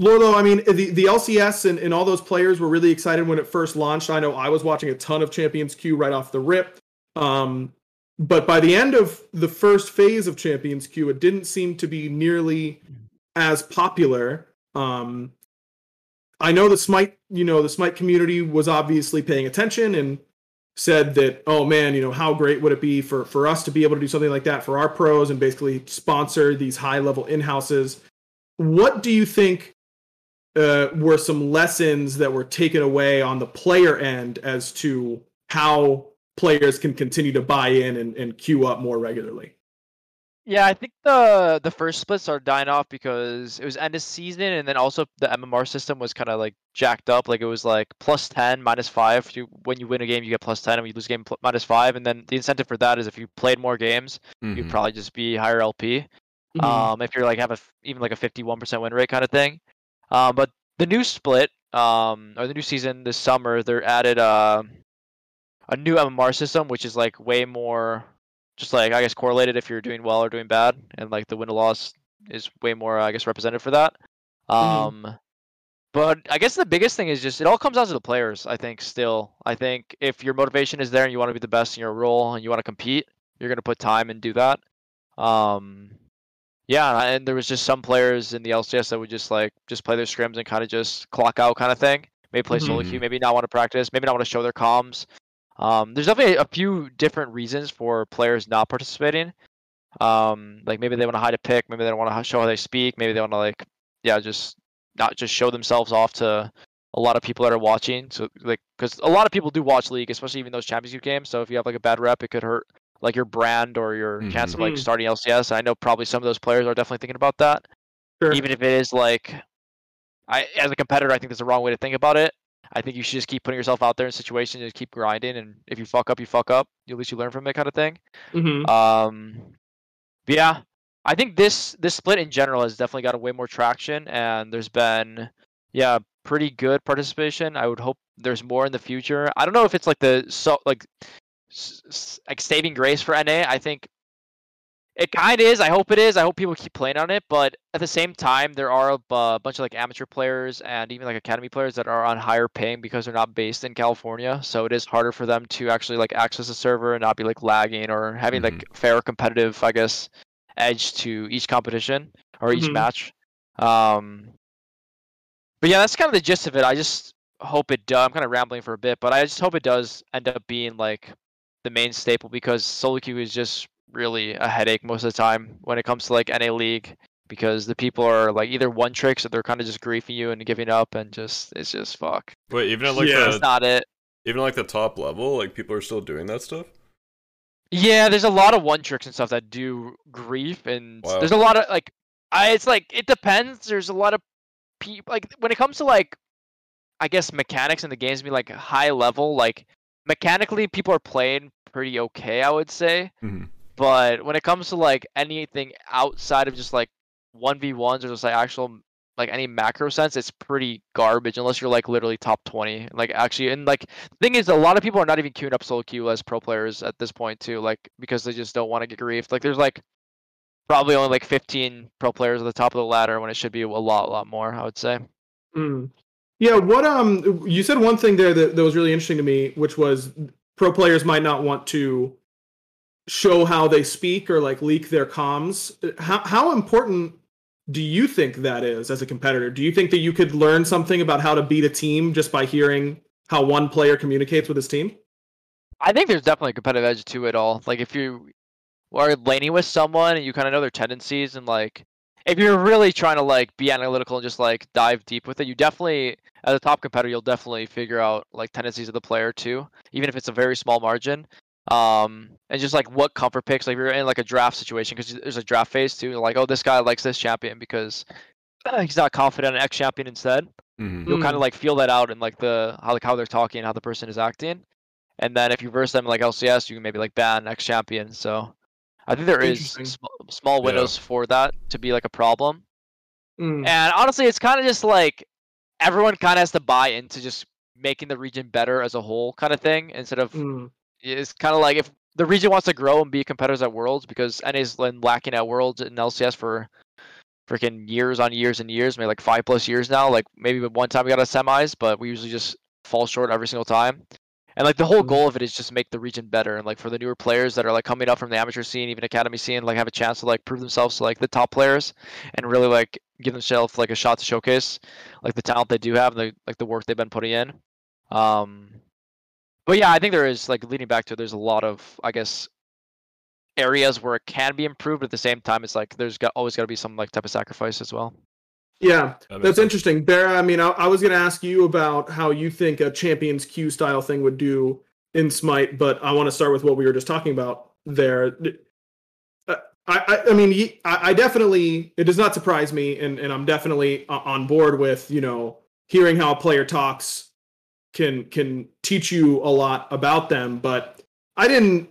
Lourlo, I mean, the, the L C S and, and all those players were really excited when it first launched. I know I was watching a ton of Champions Queue right off the rip, um, but by the end of the first phase of Champions Queue, it didn't seem to be nearly as popular. Um, I know the Smite, you know, the Smite community was obviously paying attention and said that, oh man, you know, how great would it be for, for us to be able to do something like that for our pros and basically sponsor these high-level in-houses. What do you think uh, were some lessons that were taken away on the player end as to how players can continue to buy in and, and queue up more regularly? Yeah, I think the the first splits are dying off because it was end of season, and then also the M M R system was kind of like jacked up. Like it was like plus ten, minus five. When you win a game, you get plus ten, and when you lose a game, minus five. And then the incentive for that is if you played more games, mm-hmm. you'd probably just be higher L P. Mm-hmm. Um, if you're like have a even like a fifty-one percent win rate kind of thing. Uh, but the new split, um, or the new season this summer, they're added uh, a new M M R system, which is like way more. Just like, I guess, correlated if you're doing well or doing bad. And like the win or loss is way more, I guess, represented for that. Mm-hmm. Um, but I guess the biggest thing is just it all comes down to the players, I think, still. I think if your motivation is there and you want to be the best in your role and you want to compete, you're going to put time and do that. Um, yeah, and there was just some players in the L C S that would just like just play their scrims and kind of just clock out kind of thing. Maybe play solo mm-hmm. queue, maybe not want to practice, maybe not want to show their comms. Um, there's definitely a few different reasons for players not participating. Um, like maybe they want to hide a pick, maybe they don't want to show how they speak, maybe they want to like, yeah, just not just show themselves off to a lot of people that are watching. So like, because a lot of people do watch League, especially even those Champions League games. So if you have like a bad rep, it could hurt like your brand or your mm-hmm. chance of like starting L C S. I know probably some of those players are definitely thinking about that. Sure. Even if it is like, I as a competitor, I think that's the wrong way to think about it. I think you should just keep putting yourself out there in situations and keep grinding. And if you fuck up, you fuck up. At least you learn from it, kind of thing. Mm-hmm. Um, but yeah, I think this this split in general has definitely gotten way more traction, and there's been yeah pretty good participation. I would hope there's more in the future. I don't know if it's like the so like like saving grace for N A. I think it kind of is. I hope it is. I hope people keep playing on it. But at the same time, there are a uh, bunch of like amateur players and even like academy players that are on higher ping because they're not based in California. So it is harder for them to actually like access the server and not be like lagging or having mm-hmm. like fair competitive, I guess, edge to each competition or mm-hmm. each match. Um, but yeah, that's kind of the gist of it. I just hope it does. I'm kind of rambling for a bit, but I just hope it does end up being like the main staple, because solo queue is just really a headache most of the time when it comes to like N A League, because the people are like either one tricks or they're kind of just griefing you and giving up, and just it's just fuck. Wait, even at like yeah. the, that's not it. Even like the top level, like people are still doing that stuff. Yeah, there's a lot of one tricks and stuff that do grief, and wow. there's a lot of like, I it's like it depends. There's a lot of people like when it comes to like, I guess mechanics in the games be like high level. Like mechanically, people are playing pretty okay, I would say. Mm-hmm. But when it comes to like anything outside of just like one v ones or just like actual like any macro sense, it's pretty garbage unless you're like literally top twenty. Like actually, and like the thing is, a lot of people are not even queuing up solo queue as pro players at this point too, like because they just don't want to get griefed. Like there's like probably only like fifteen pro players at the top of the ladder when it should be a lot, lot more, I would say. Mm. Yeah. What um, you said one thing there that that was really interesting to me, which was pro players might not want to show how they speak or like leak their comms. How how important do you think that is as a competitor? Do you think that you could learn something about how to beat a team just by hearing how one player communicates with his team? I think there's definitely a competitive edge to it all. Like if you are laning with someone and you kind of know their tendencies, and like if you're really trying to like be analytical and just like dive deep with it, you definitely, as a top competitor, you'll definitely figure out like tendencies of the player too, even if it's a very small margin. Um, and just like what comfort picks, like if you're in like a draft situation, because there's a draft phase too, like, oh, this guy likes this champion because he's not confident in X champion instead. Mm-hmm. You'll kind of like feel that out in like the how like how they're talking, how the person is acting, and then if you verse them like L C S, you can maybe like ban X champion. So I think there is sm- small windows yeah. for that to be like a problem. Mm. And honestly, it's kind of just like everyone kind of has to buy into just making the region better as a whole, kind of thing, instead of. Mm. It's kind of like if the region wants to grow and be competitors at Worlds, because N A's been lacking at Worlds and L C S for freaking years on years and years, maybe like five plus years now. Like maybe one time we got a semis, but we usually just fall short every single time. And like the whole goal of it is just make the region better, and like for the newer players that are like coming up from the amateur scene, even academy scene, like have a chance to like prove themselves to like the top players and really like give themselves like a shot to showcase like the talent they do have and the, like the work they've been putting in. Um, But yeah, I think there is, like, leading back to it, there's a lot of, I guess, areas where it can be improved, but at the same time, it's like there's got, always got to be some, like, type of sacrifice as well. Yeah, that that's sense. Interesting. Bear, I mean, I, I was going to ask you about how you think a Champions Queue style thing would do in Smite, but I want to start with what we were just talking about there. I, I, I mean, I, I definitely, it does not surprise me, and, and I'm definitely on board with, you know, hearing how a player talks can can teach you a lot about them, but I didn't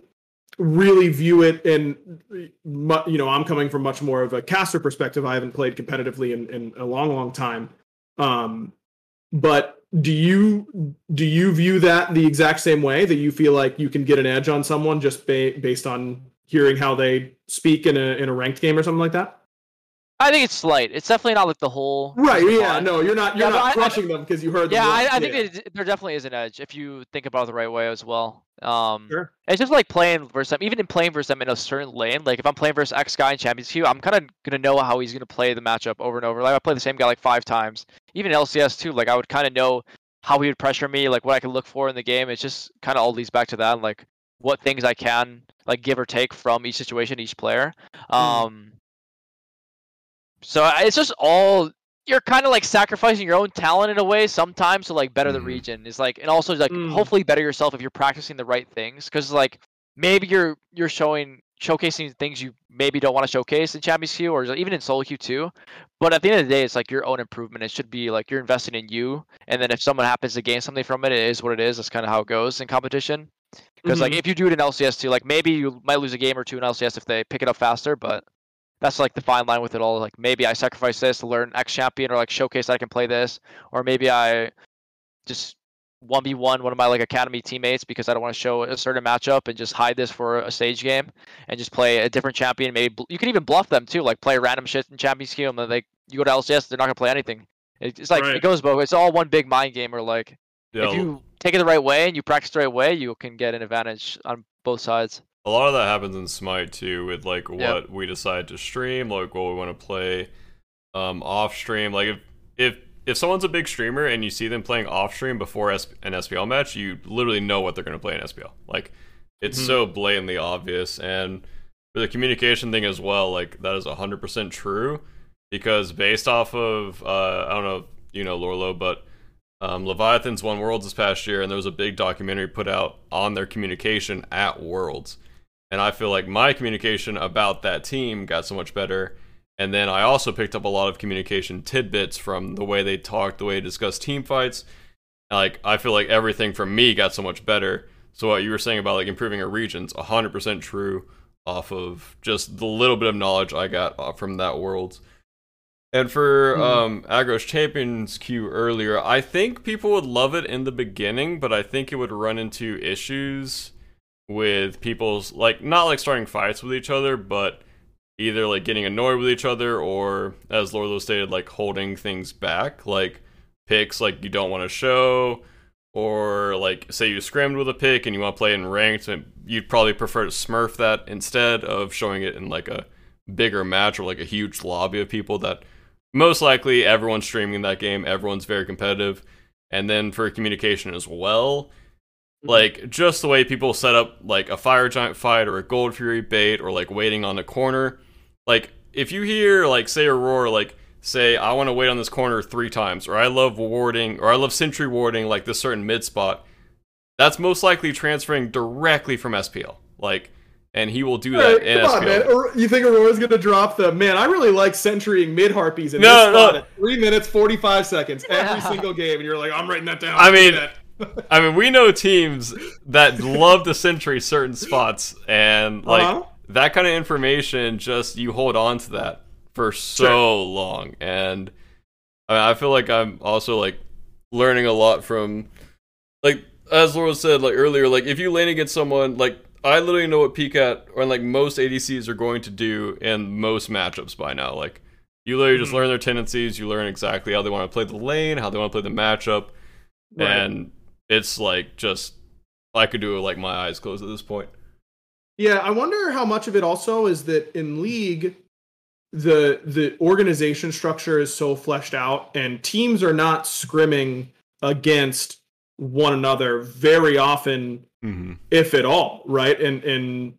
really view it in, you know, I'm coming from much more of a caster perspective. I haven't played competitively in, in a long, long time. Um, but do you do you view that the exact same way, that you feel like you can get an edge on someone just ba- based on hearing how they speak in a in a ranked game or something like that? I think it's slight. It's definitely not like the whole. Right. Yeah. No, you're not. You're yeah, not crushing I, them because you heard. Yeah, I, I think yeah. It, there definitely is an edge if you think about it the right way as well. Um, sure. It's just like playing versus them. Even in playing versus them in a certain lane, like if I'm playing versus X guy in Champions Queue, I'm kind of gonna know how he's gonna play the matchup over and over. Like I play the same guy like five times. Even in L C S too. Like I would kind of know how he would pressure me, like what I could look for in the game. It's just kind of all leads back to that, and like what things I can like give or take from each situation, each player. Um. Mm. So it's just all, you're kind of like sacrificing your own talent in a way sometimes to like better the region. It's like, and also like mm. hopefully better yourself if you're practicing the right things, because like maybe you're you're showing showcasing things you maybe don't want to showcase in Champions Queue or even in solo queue too. But at the end of the day, it's like your own improvement. It should be like you're investing in you, and then if someone happens to gain something from it, it is what it is. That's kind of how it goes in competition. Because mm-hmm. like if you do it in L C S too, like maybe you might lose a game or two in L C S if they pick it up faster, but that's like the fine line with it all. Like maybe I sacrifice this to learn X champion or like showcase that I can play this, or maybe I just one v one one of my like academy teammates because I don't want to show a certain matchup and just hide this for a stage game and just play a different champion. Maybe you can even bluff them too, like play random shit in Champions Queue, and then they you go to L C S, they're not gonna play anything. It's like right. It goes both. It's all one big mind game. Or like Yo. if you take it the right way and you practice the right way, you can get an advantage on both sides. A lot of that happens in Smite too, with like what yep. we decide to stream, like what we want to play um, off stream. Like if if if someone's a big streamer and you see them playing off stream before an S P L match, you literally know what they're going to play in S P L. Like it's mm-hmm. so blatantly obvious. And for the communication thing as well, like that is one hundred percent true, because based off of uh, I don't know if you know Lourlo, but um, Leviathan's won Worlds this past year, and there was a big documentary put out on their communication at Worlds. And I feel like my communication about that team got so much better. And then I also picked up a lot of communication tidbits from the way they talked, the way they discussed team fights. Like, I feel like everything from me got so much better. So what you were saying about like improving our regions, one hundred percent true off of just the little bit of knowledge I got from that world. And for mm-hmm. um, Aggro Champions Queue earlier, I think people would love it in the beginning, but I think it would run into issues with people's, like, not like starting fights with each other, but either like getting annoyed with each other, or as Lourlo stated, like holding things back, like picks like you don't want to show, or like say you scrimmed with a pick and you want to play in ranked, and you'd probably prefer to smurf that instead of showing it in like a bigger match or like a huge lobby of people that most likely everyone's streaming that game, everyone's very competitive. And then for communication as well, like, just the way people set up, like, a Fire Giant fight or a Gold Fury bait, or, like, waiting on the corner. Like, if you hear, like, say Aurora, like, say, I want to wait on this corner three times, or I love warding, or I love sentry warding, like, this certain mid-spot, that's most likely transferring directly from S P L. Like, and he will do that hey, in come S P L. On, man. Or, you think Aurora's going to drop them? Man, I really like sentrying mid-harpies in no, this no. spot at three minutes, forty-five seconds every single game, and you're like, I'm writing that down. I mean... That. I mean, we know teams that love to sentry certain spots, and like uh-huh. that kind of information, just you hold on to that for so sure. long. And I, I feel like I'm also like learning a lot from, like as Laura said like earlier, like if you lane against someone, like I literally know what P C A T or like most A D Cs are going to do in most matchups by now. Like you literally mm-hmm. just learn their tendencies, you learn exactly how they want to play the lane, how they want to play the matchup. Right. And it's like just I could do it like my eyes closed at this point. Yeah, I wonder how much of it also is that in League, the the organization structure is so fleshed out, and teams are not scrimming against one another very often, mm-hmm. if at all, right? And in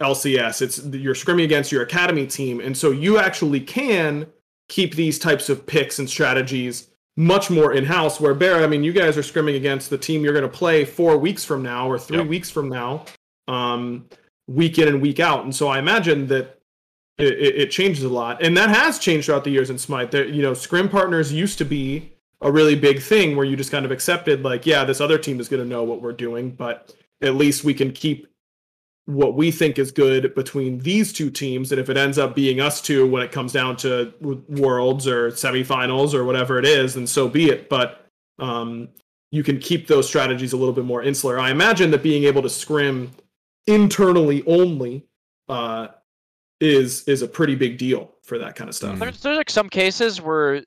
L C S, it's you're scrimming against your academy team, and so you actually can keep these types of picks and strategies much more in-house, where Bear, I mean, you guys are scrimming against the team you're going to play four weeks from now or three yep. weeks from now, um, week in and week out. And so I imagine that it, it changes a lot. And that has changed throughout the years in Smite. There, you know, scrim partners used to be a really big thing where you just kind of accepted, like, yeah, this other team is going to know what we're doing, but at least we can keep what we think is good between these two teams. And if it ends up being us two when it comes down to Worlds or semifinals or whatever it is, then so be it. But um, you can keep those strategies a little bit more insular. I imagine that being able to scrim internally only uh, is is a pretty big deal for that kind of stuff. There's, there's like some cases where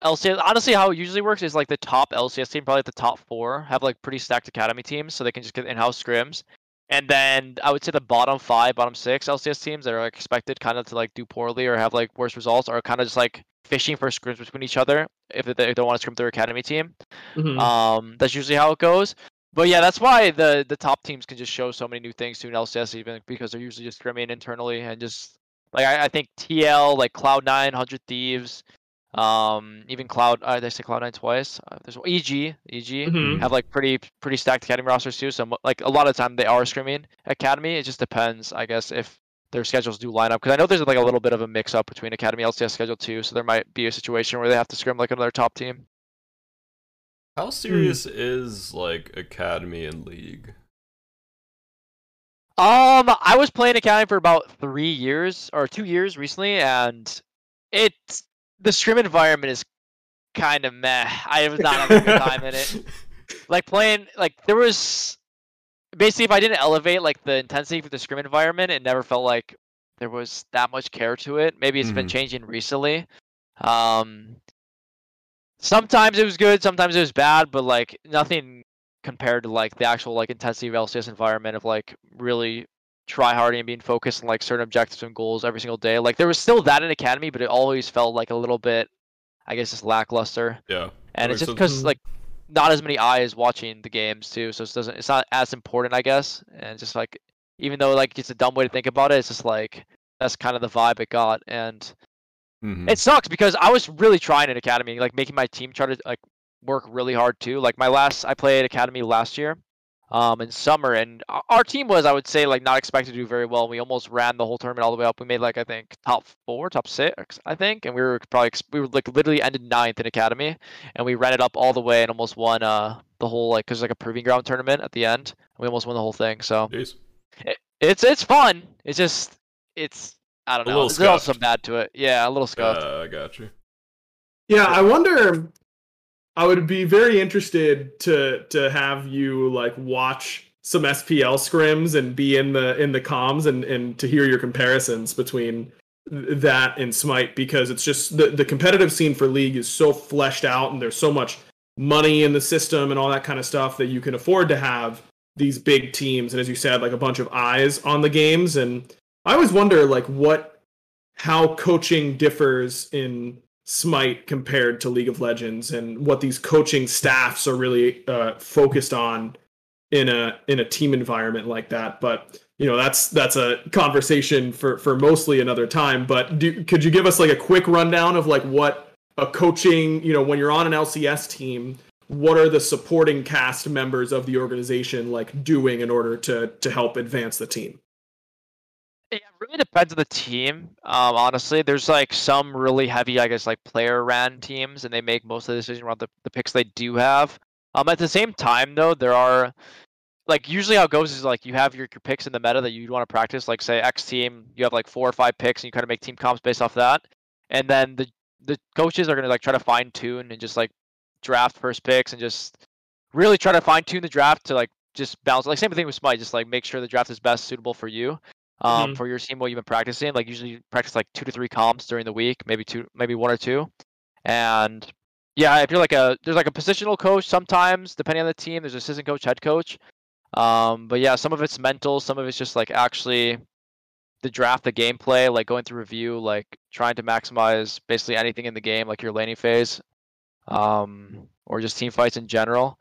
L C S, honestly, how it usually works is like the top L C S team, probably the top four, have like pretty stacked academy teams, so they can just get in-house scrims. And then I would say the bottom five, bottom six L C S teams that are expected kind of to like do poorly or have like worse results are kind of just like fishing for scrims between each other if they don't want to scrim their academy team. Mm-hmm. Um, that's usually how it goes. But yeah, that's why the the top teams can just show so many new things to an L C S, even because they're usually just scrimming internally and just like I, I think T L, like Cloud nine, one hundred Thieves, Um, even Cloud, uh, they say Cloud Nine twice. Uh, there's E G, E G mm-hmm. have like pretty pretty stacked academy rosters too. So like a lot of the time they are scrimming academy. It just depends, I guess, if their schedules do line up. Because I know there's like a little bit of a mix up between academy L C S schedule too. So there might be a situation where they have to scrim like another top team. How serious hmm. is like academy and league? Um, I was playing academy for about three years or two years recently, and it's. The scrim environment is kind of meh. I was not having a good time in it. Like playing, like there was basically if I didn't elevate like the intensity for the scrim environment, it never felt like there was that much care to it. Maybe it's mm-hmm. been changing recently. Um, sometimes it was good, sometimes it was bad, but like nothing compared to like the actual like intensity of L C S environment of like really tryharding and being focused on like certain objectives and goals every single day. Like there was still that in academy, but it always felt like a little bit, I guess, just lackluster. Yeah, and it's just because like not as many eyes watching the games too, so it doesn't. It's not as important, I guess. And just like even though like it's a dumb way to think about it, it's just like that's kind of the vibe it got, and mm-hmm. it sucks because I was really trying in academy, like making my team try to like work really hard too. Like my last, I played academy last year. Um, in summer, and our team was, I would say, like not expected to do very well. We almost ran the whole tournament all the way up. We made like I think top four, top six, I think, and we were probably we were like literally ended ninth in academy, and we ran it up all the way and almost won uh the whole like because like a proving ground tournament at the end. We almost won the whole thing. So it, it's it's fun. It's just it's I don't know. There's also some bad to it. Yeah, a little scuffed. Uh, I got you. Yeah, I wonder. I would be very interested to to have you like watch some S P L scrims and be in the in the comms and, and to hear your comparisons between that and Smite, because it's just the, the competitive scene for League is so fleshed out and there's so much money in the system and all that kind of stuff that you can afford to have these big teams and, as you said, like a bunch of eyes on the games. And I always wonder like what how coaching differs in Smite compared to League of Legends, and what these coaching staffs are really uh, focused on in a in a team environment like that. But you know, that's that's a conversation for, for mostly another time. But do, could you give us like a quick rundown of like what a coaching, you know, when you're on an L C S team, what are the supporting cast members of the organization like doing in order to to help advance the team? It really depends on the team. Um, honestly, there's like some really heavy, I guess, like player-ran teams, and they make most of the decision around the, the picks they do have. Um, at the same time, though, there are like usually how it goes is like you have your, your picks in the meta that you want to practice. Like say X team, you have like four or five picks, and you kind of make team comps based off that. And then the the coaches are gonna like try to fine-tune and just like draft first picks and just really try to fine-tune the draft to like just balance. Like same thing with Smite, just like make sure the draft is best suitable for you. Um, mm-hmm. For your team, what you've been practicing, like usually you practice like two to three comps during the week, maybe two, maybe one or two, and yeah, if you're like a there's like a positional coach sometimes, depending on the team, there's assistant coach, head coach, um, but yeah, some of it's mental, some of it's just like actually the draft, the gameplay, like going through review, like trying to maximize basically anything in the game, like your laning phase, um, or just team fights in general,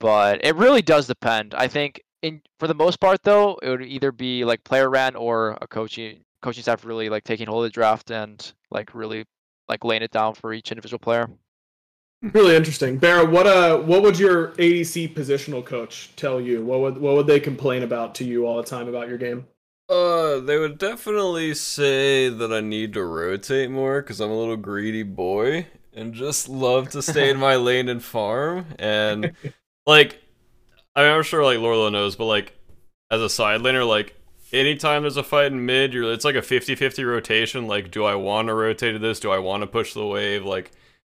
but it really does depend, I think. In, for the most part, though, it would either be like player ran or a coaching coaching staff really like taking hold of the draft and like really like laying it down for each individual player. Really interesting, Barra. What uh, what would your A D C positional coach tell you? What would what would they complain about to you all the time about your game? Uh, they would definitely say that I need to rotate more because I'm a little greedy boy and just love to stay in my lane and farm and like. I mean, I'm sure like Lourlo knows, but like as a side laner, like anytime there's a fight in mid, you're it's like a fifty-fifty rotation. Like, do I want to rotate to this? Do I want to push the wave? Like,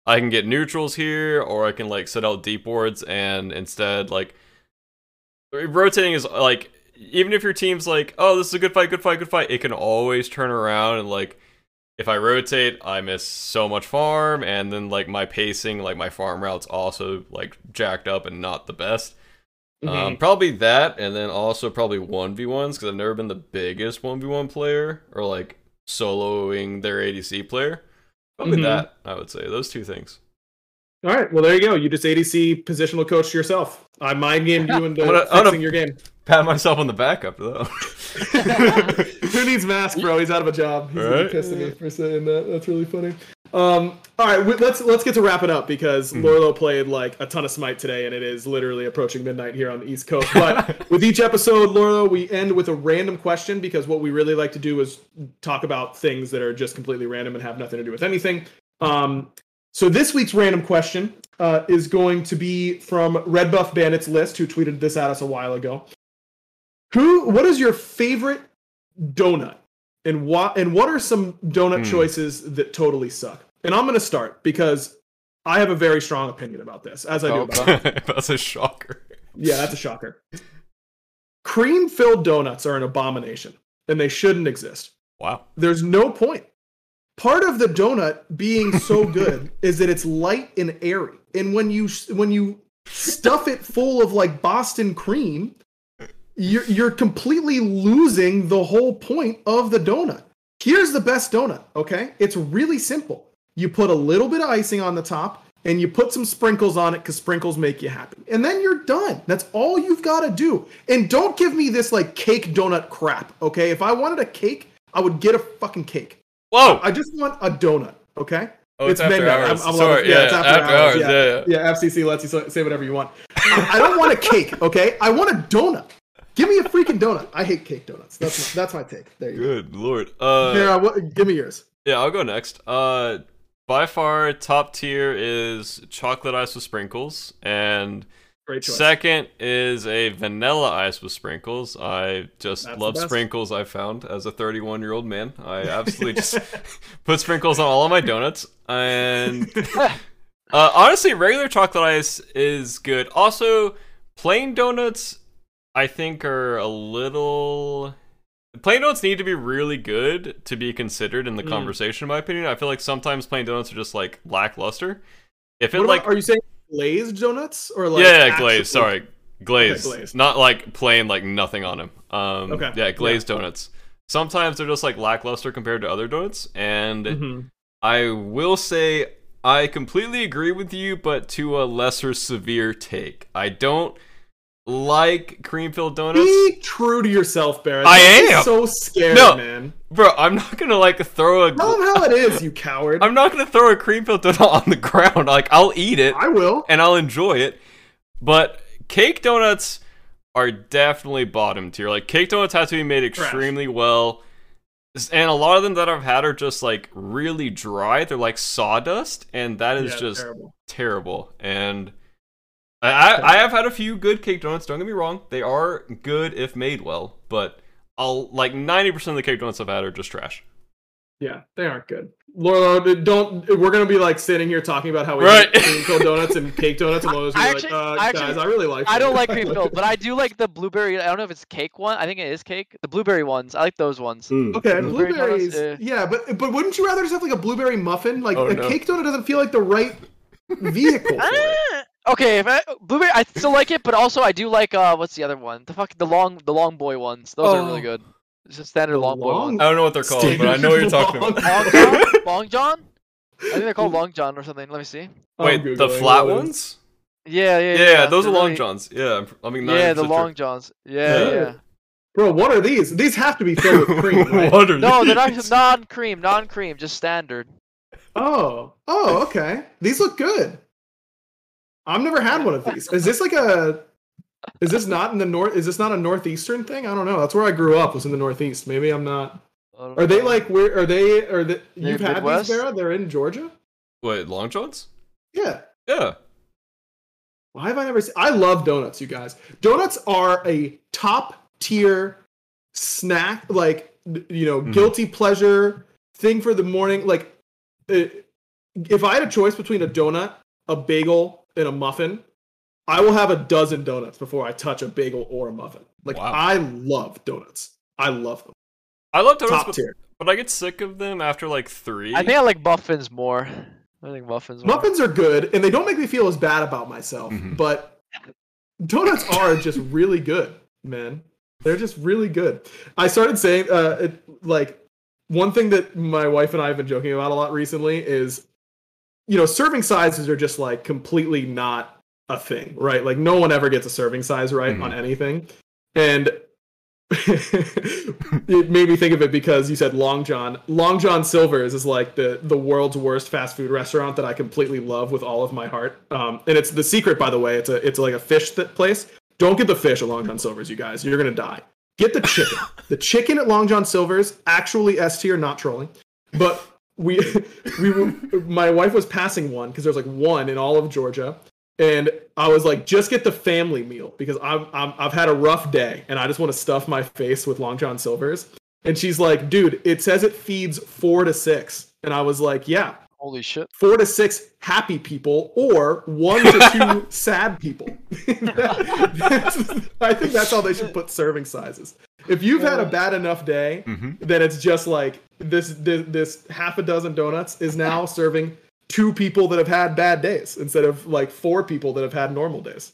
I can get neutrals here, or I can like sit out deep wards, and instead like rotating is like even if your team's like, oh, this is a good fight, good fight, good fight, it can always turn around and like if I rotate, I miss so much farm, and then like my pacing, like my farm route's also like jacked up and not the best. Mm-hmm. Um, probably that, and then also probably one v ones, because I've never been the biggest one v one player, or like soloing their A D C player. Probably mm-hmm. that, I would say. Those two things. All right, well, there you go. You just A D C positional coach yourself. I mind gamed you into gonna, fixing your game. Pat myself on the back after that. Who needs mask, bro? He's out of a job. He's right? Pissing me for saying that. That's really funny. Um, all right, we, let's let's get to wrapping up because mm-hmm. Lourlo played like a ton of Smite today, and it is literally approaching midnight here on the East Coast. But with each episode, Lourlo, we end with a random question because what we really like to do is talk about things that are just completely random and have nothing to do with anything. Um, so this week's random question uh, is going to be from Red Buff Bandits List, who tweeted this at us a while ago. Who? What is your favorite donut? And what, and what are some donut mm. choices that totally suck? And I'm going to start because I have a very strong opinion about this, as I oh, do about it. That's a shocker. Yeah, that's a shocker. Cream-filled donuts are an abomination, and they shouldn't exist. Wow. There's no point. Part of the donut being so good is that it's light and airy. And when you when you stuff it full of, like, Boston cream... You're, you're completely losing the whole point of the donut. Here's the best donut, okay? It's really simple. You put a little bit of icing on the top, and you put some sprinkles on it because sprinkles make you happy. And then you're done. That's all you've got to do. And don't give me this, like, cake donut crap, okay? If I wanted a cake, I would get a fucking cake. Whoa! I just want a donut, okay? Oh, it's, it's after midnight. Hours. I'm, I'm Sorry, yeah, yeah, it's after, after hours. hours. Yeah, yeah, yeah. yeah, F C C lets you say whatever you want. I, I don't want a cake, okay? I want a donut. Give me a freaking donut. I hate cake donuts. That's my, that's my take. There you Good go. Good lord. Uh, yeah, what, give me yours. Yeah, I'll go next. Uh, by far, top tier is chocolate ice with sprinkles. And second is a vanilla ice with sprinkles. I just that's love sprinkles, I found, as a thirty-one-year-old man. I absolutely just put sprinkles on all of my donuts. And uh, honestly, regular chocolate ice is good. Also, plain donuts... I think are a little... Plain donuts need to be really good to be considered in the mm. conversation, in my opinion. I feel like sometimes plain donuts are just, like, lackluster. If it, about, like... Are you saying glazed donuts? Or like yeah, actually... glazed, sorry. Glazed. Okay, glazed. Not, like, plain, like, nothing on them. Um, okay. Yeah, glazed yeah. donuts. Sometimes they're just, like, lackluster compared to other donuts, and mm-hmm. I will say I completely agree with you, but to a lesser severe take. I don't... Like cream-filled donuts. Be true to yourself, Baron. I am. You're so scared, no, man. Bro, I'm not gonna like throw a. Tell them how it is, you coward. I'm not gonna throw a cream-filled donut on the ground. Like I'll eat it. I will, and I'll enjoy it. But cake donuts are definitely bottom tier. Like cake donuts have to be made extremely Fresh. well, and a lot of them that I've had are just like really dry. They're like sawdust, and that is yeah, just terrible. terrible. And. I, I have had a few good cake donuts, don't get me wrong. They are good if made well, but I'll like ninety percent of the cake donuts I've had are just trash. Yeah, they aren't good. Lourlo, don't, we're going to be like sitting here talking about how we right. eat cream-filled donuts and cake donuts. And Lourlo's going to be like, uh, I guys, actually, I really like I don't like cream-filled, but I do like the blueberry. I don't know if it's cake one. I think it is cake. The blueberry ones. I like those ones. Mm. Okay, blueberry blueberries. Donuts, eh. Yeah, but but wouldn't you rather just have like a blueberry muffin? Like oh, a no. cake donut doesn't feel like the right vehicle for it. Okay, if I, blueberry, I still like it, but also I do like uh, what's the other one? The fuck, the long, the long boy ones. Those oh. are really good. It's just standard long, long boy ones. I don't know what they're called, standard but I know what you're talking long about. Long John? Long John? I think they're called Long John or something. Let me see. Wait, Googling the flat ones? ones? Yeah, yeah, yeah. Yeah, yeah. those they're are Long Johns. Yeah, I mean, yeah, the Long Johns. Yeah, yeah, yeah. Bro, what are these? These have to be filled with cream. Right? what are no, these? they're not non-cream, non-cream, just standard. Oh, oh, okay. These look good. I've never had one of these. Is this like a? Is this not in the north? Is this not a northeastern thing? I don't know. That's where I grew up. Was in the northeast. Maybe I'm not. Are they like where? Are they? Are they? You've had these, Vera? They're in Georgia. Wait, Long Johns? Yeah. Yeah. Why have I never seen? I love donuts, you guys. Donuts are a top tier snack, like you know, mm-hmm. guilty pleasure thing for the morning. Like, if I had a choice between a donut, a bagel. In a muffin, I will have a dozen donuts before I touch a bagel or a muffin. Like, wow. I love donuts. I love them. I love donuts, Top but, tier. but I get sick of them after, like, three. I think I like muffins more. I think muffins more. Muffins are good, and they don't make me feel as bad about myself, mm-hmm. but donuts are just really good, man. They're just really good. I started saying, uh, it, like, one thing that my wife and I have been joking about a lot recently is you know, serving sizes are just, like, completely not a thing, right? Like, no one ever gets a serving size right mm-hmm. on anything. And It made me think of it because you said Long John. Long John Silver's is like the, the world's worst fast food restaurant that I completely love with all of my heart. Um, and it's the secret, by the way. It's a it's like a fish th- place. Don't get the fish at Long John Silver's, you guys. You're gonna die. Get the chicken. The chicken at Long John Silver's, actually S tier, not trolling. But we we were, my wife was passing one because there's like one in all of Georgia. And I was like, just get the family meal because I've, I'm, I've had a rough day and I just want to stuff my face with Long John Silver's. And she's like, dude, it says it feeds four to six. And I was like, yeah. Holy shit. Four to six happy people or one to two sad people. that, I think that's how they should put serving sizes. If you've had a bad enough day, mm-hmm. then it's just like this, this, this half a dozen donuts is now serving two people that have had bad days instead of like four people that have had normal days.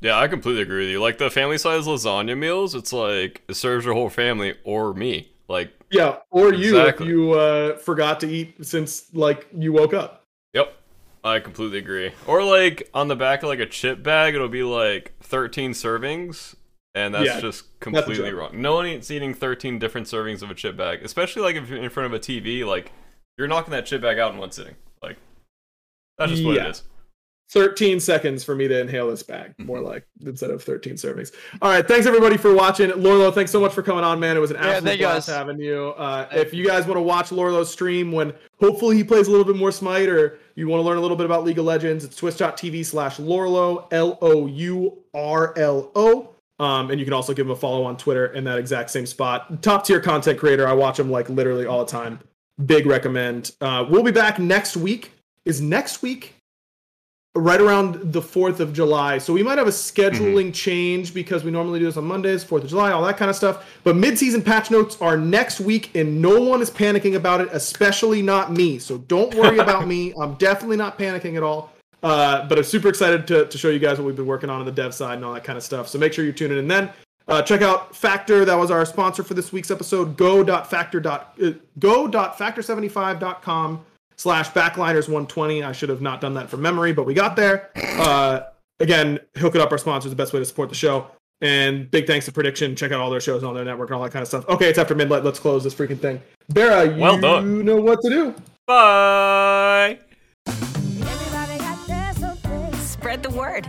Yeah, I completely agree with you. Like the family size lasagna meals, it's like it serves your whole family or me. Like yeah, or exactly. you if you uh, forgot to eat since like you woke up. Yep, I completely agree. Or like on the back of like a chip bag, it'll be like thirteen servings, and that's yeah, just completely wrong. No one is eating thirteen different servings of a chip bag, especially like if you're in front of a T V, like. You're knocking that shit back out in one sitting. Like, that's just what yeah. it is. thirteen seconds for me to inhale this bag. More like, instead of thirteen servings. All right, thanks everybody for watching. Lourlo, thanks so much for coming on, man. It was an yeah, absolute blast guys. having you. Uh, if you guys want to watch Lourlo's stream when hopefully he plays a little bit more Smite or you want to learn a little bit about League of Legends, it's twitch.tv slash Lourlo, L O U R L O. Um, and you can also give him a follow on Twitter in that exact same spot. Top tier content creator. I watch him like literally all the time. Big recommend. Uh, we'll be back next week. Is next week right around the fourth of July? So we might have a scheduling mm-hmm. change because we normally do this on Mondays, fourth of July, all that kind of stuff. But mid-season patch notes are next week, and no one is panicking about it, especially not me. So don't worry about me. I'm definitely not panicking at all. Uh, but I'm super excited to, to show you guys what we've been working on on the dev side and all that kind of stuff. So make sure you tune in. And then Uh, check out Factor. That was our sponsor for this week's episode. Go dot factor dot com slash backliners one twenty. I should have not done that from memory, but we got there. Uh, again, hook it up. Our sponsor is the best way to support the show. And big thanks to Prediction. Check out all their shows on their network and all that kind of stuff. Okay, it's after midnight. Let's close this freaking thing. Bera, you well done. Know what to do. Bye. Spread the word.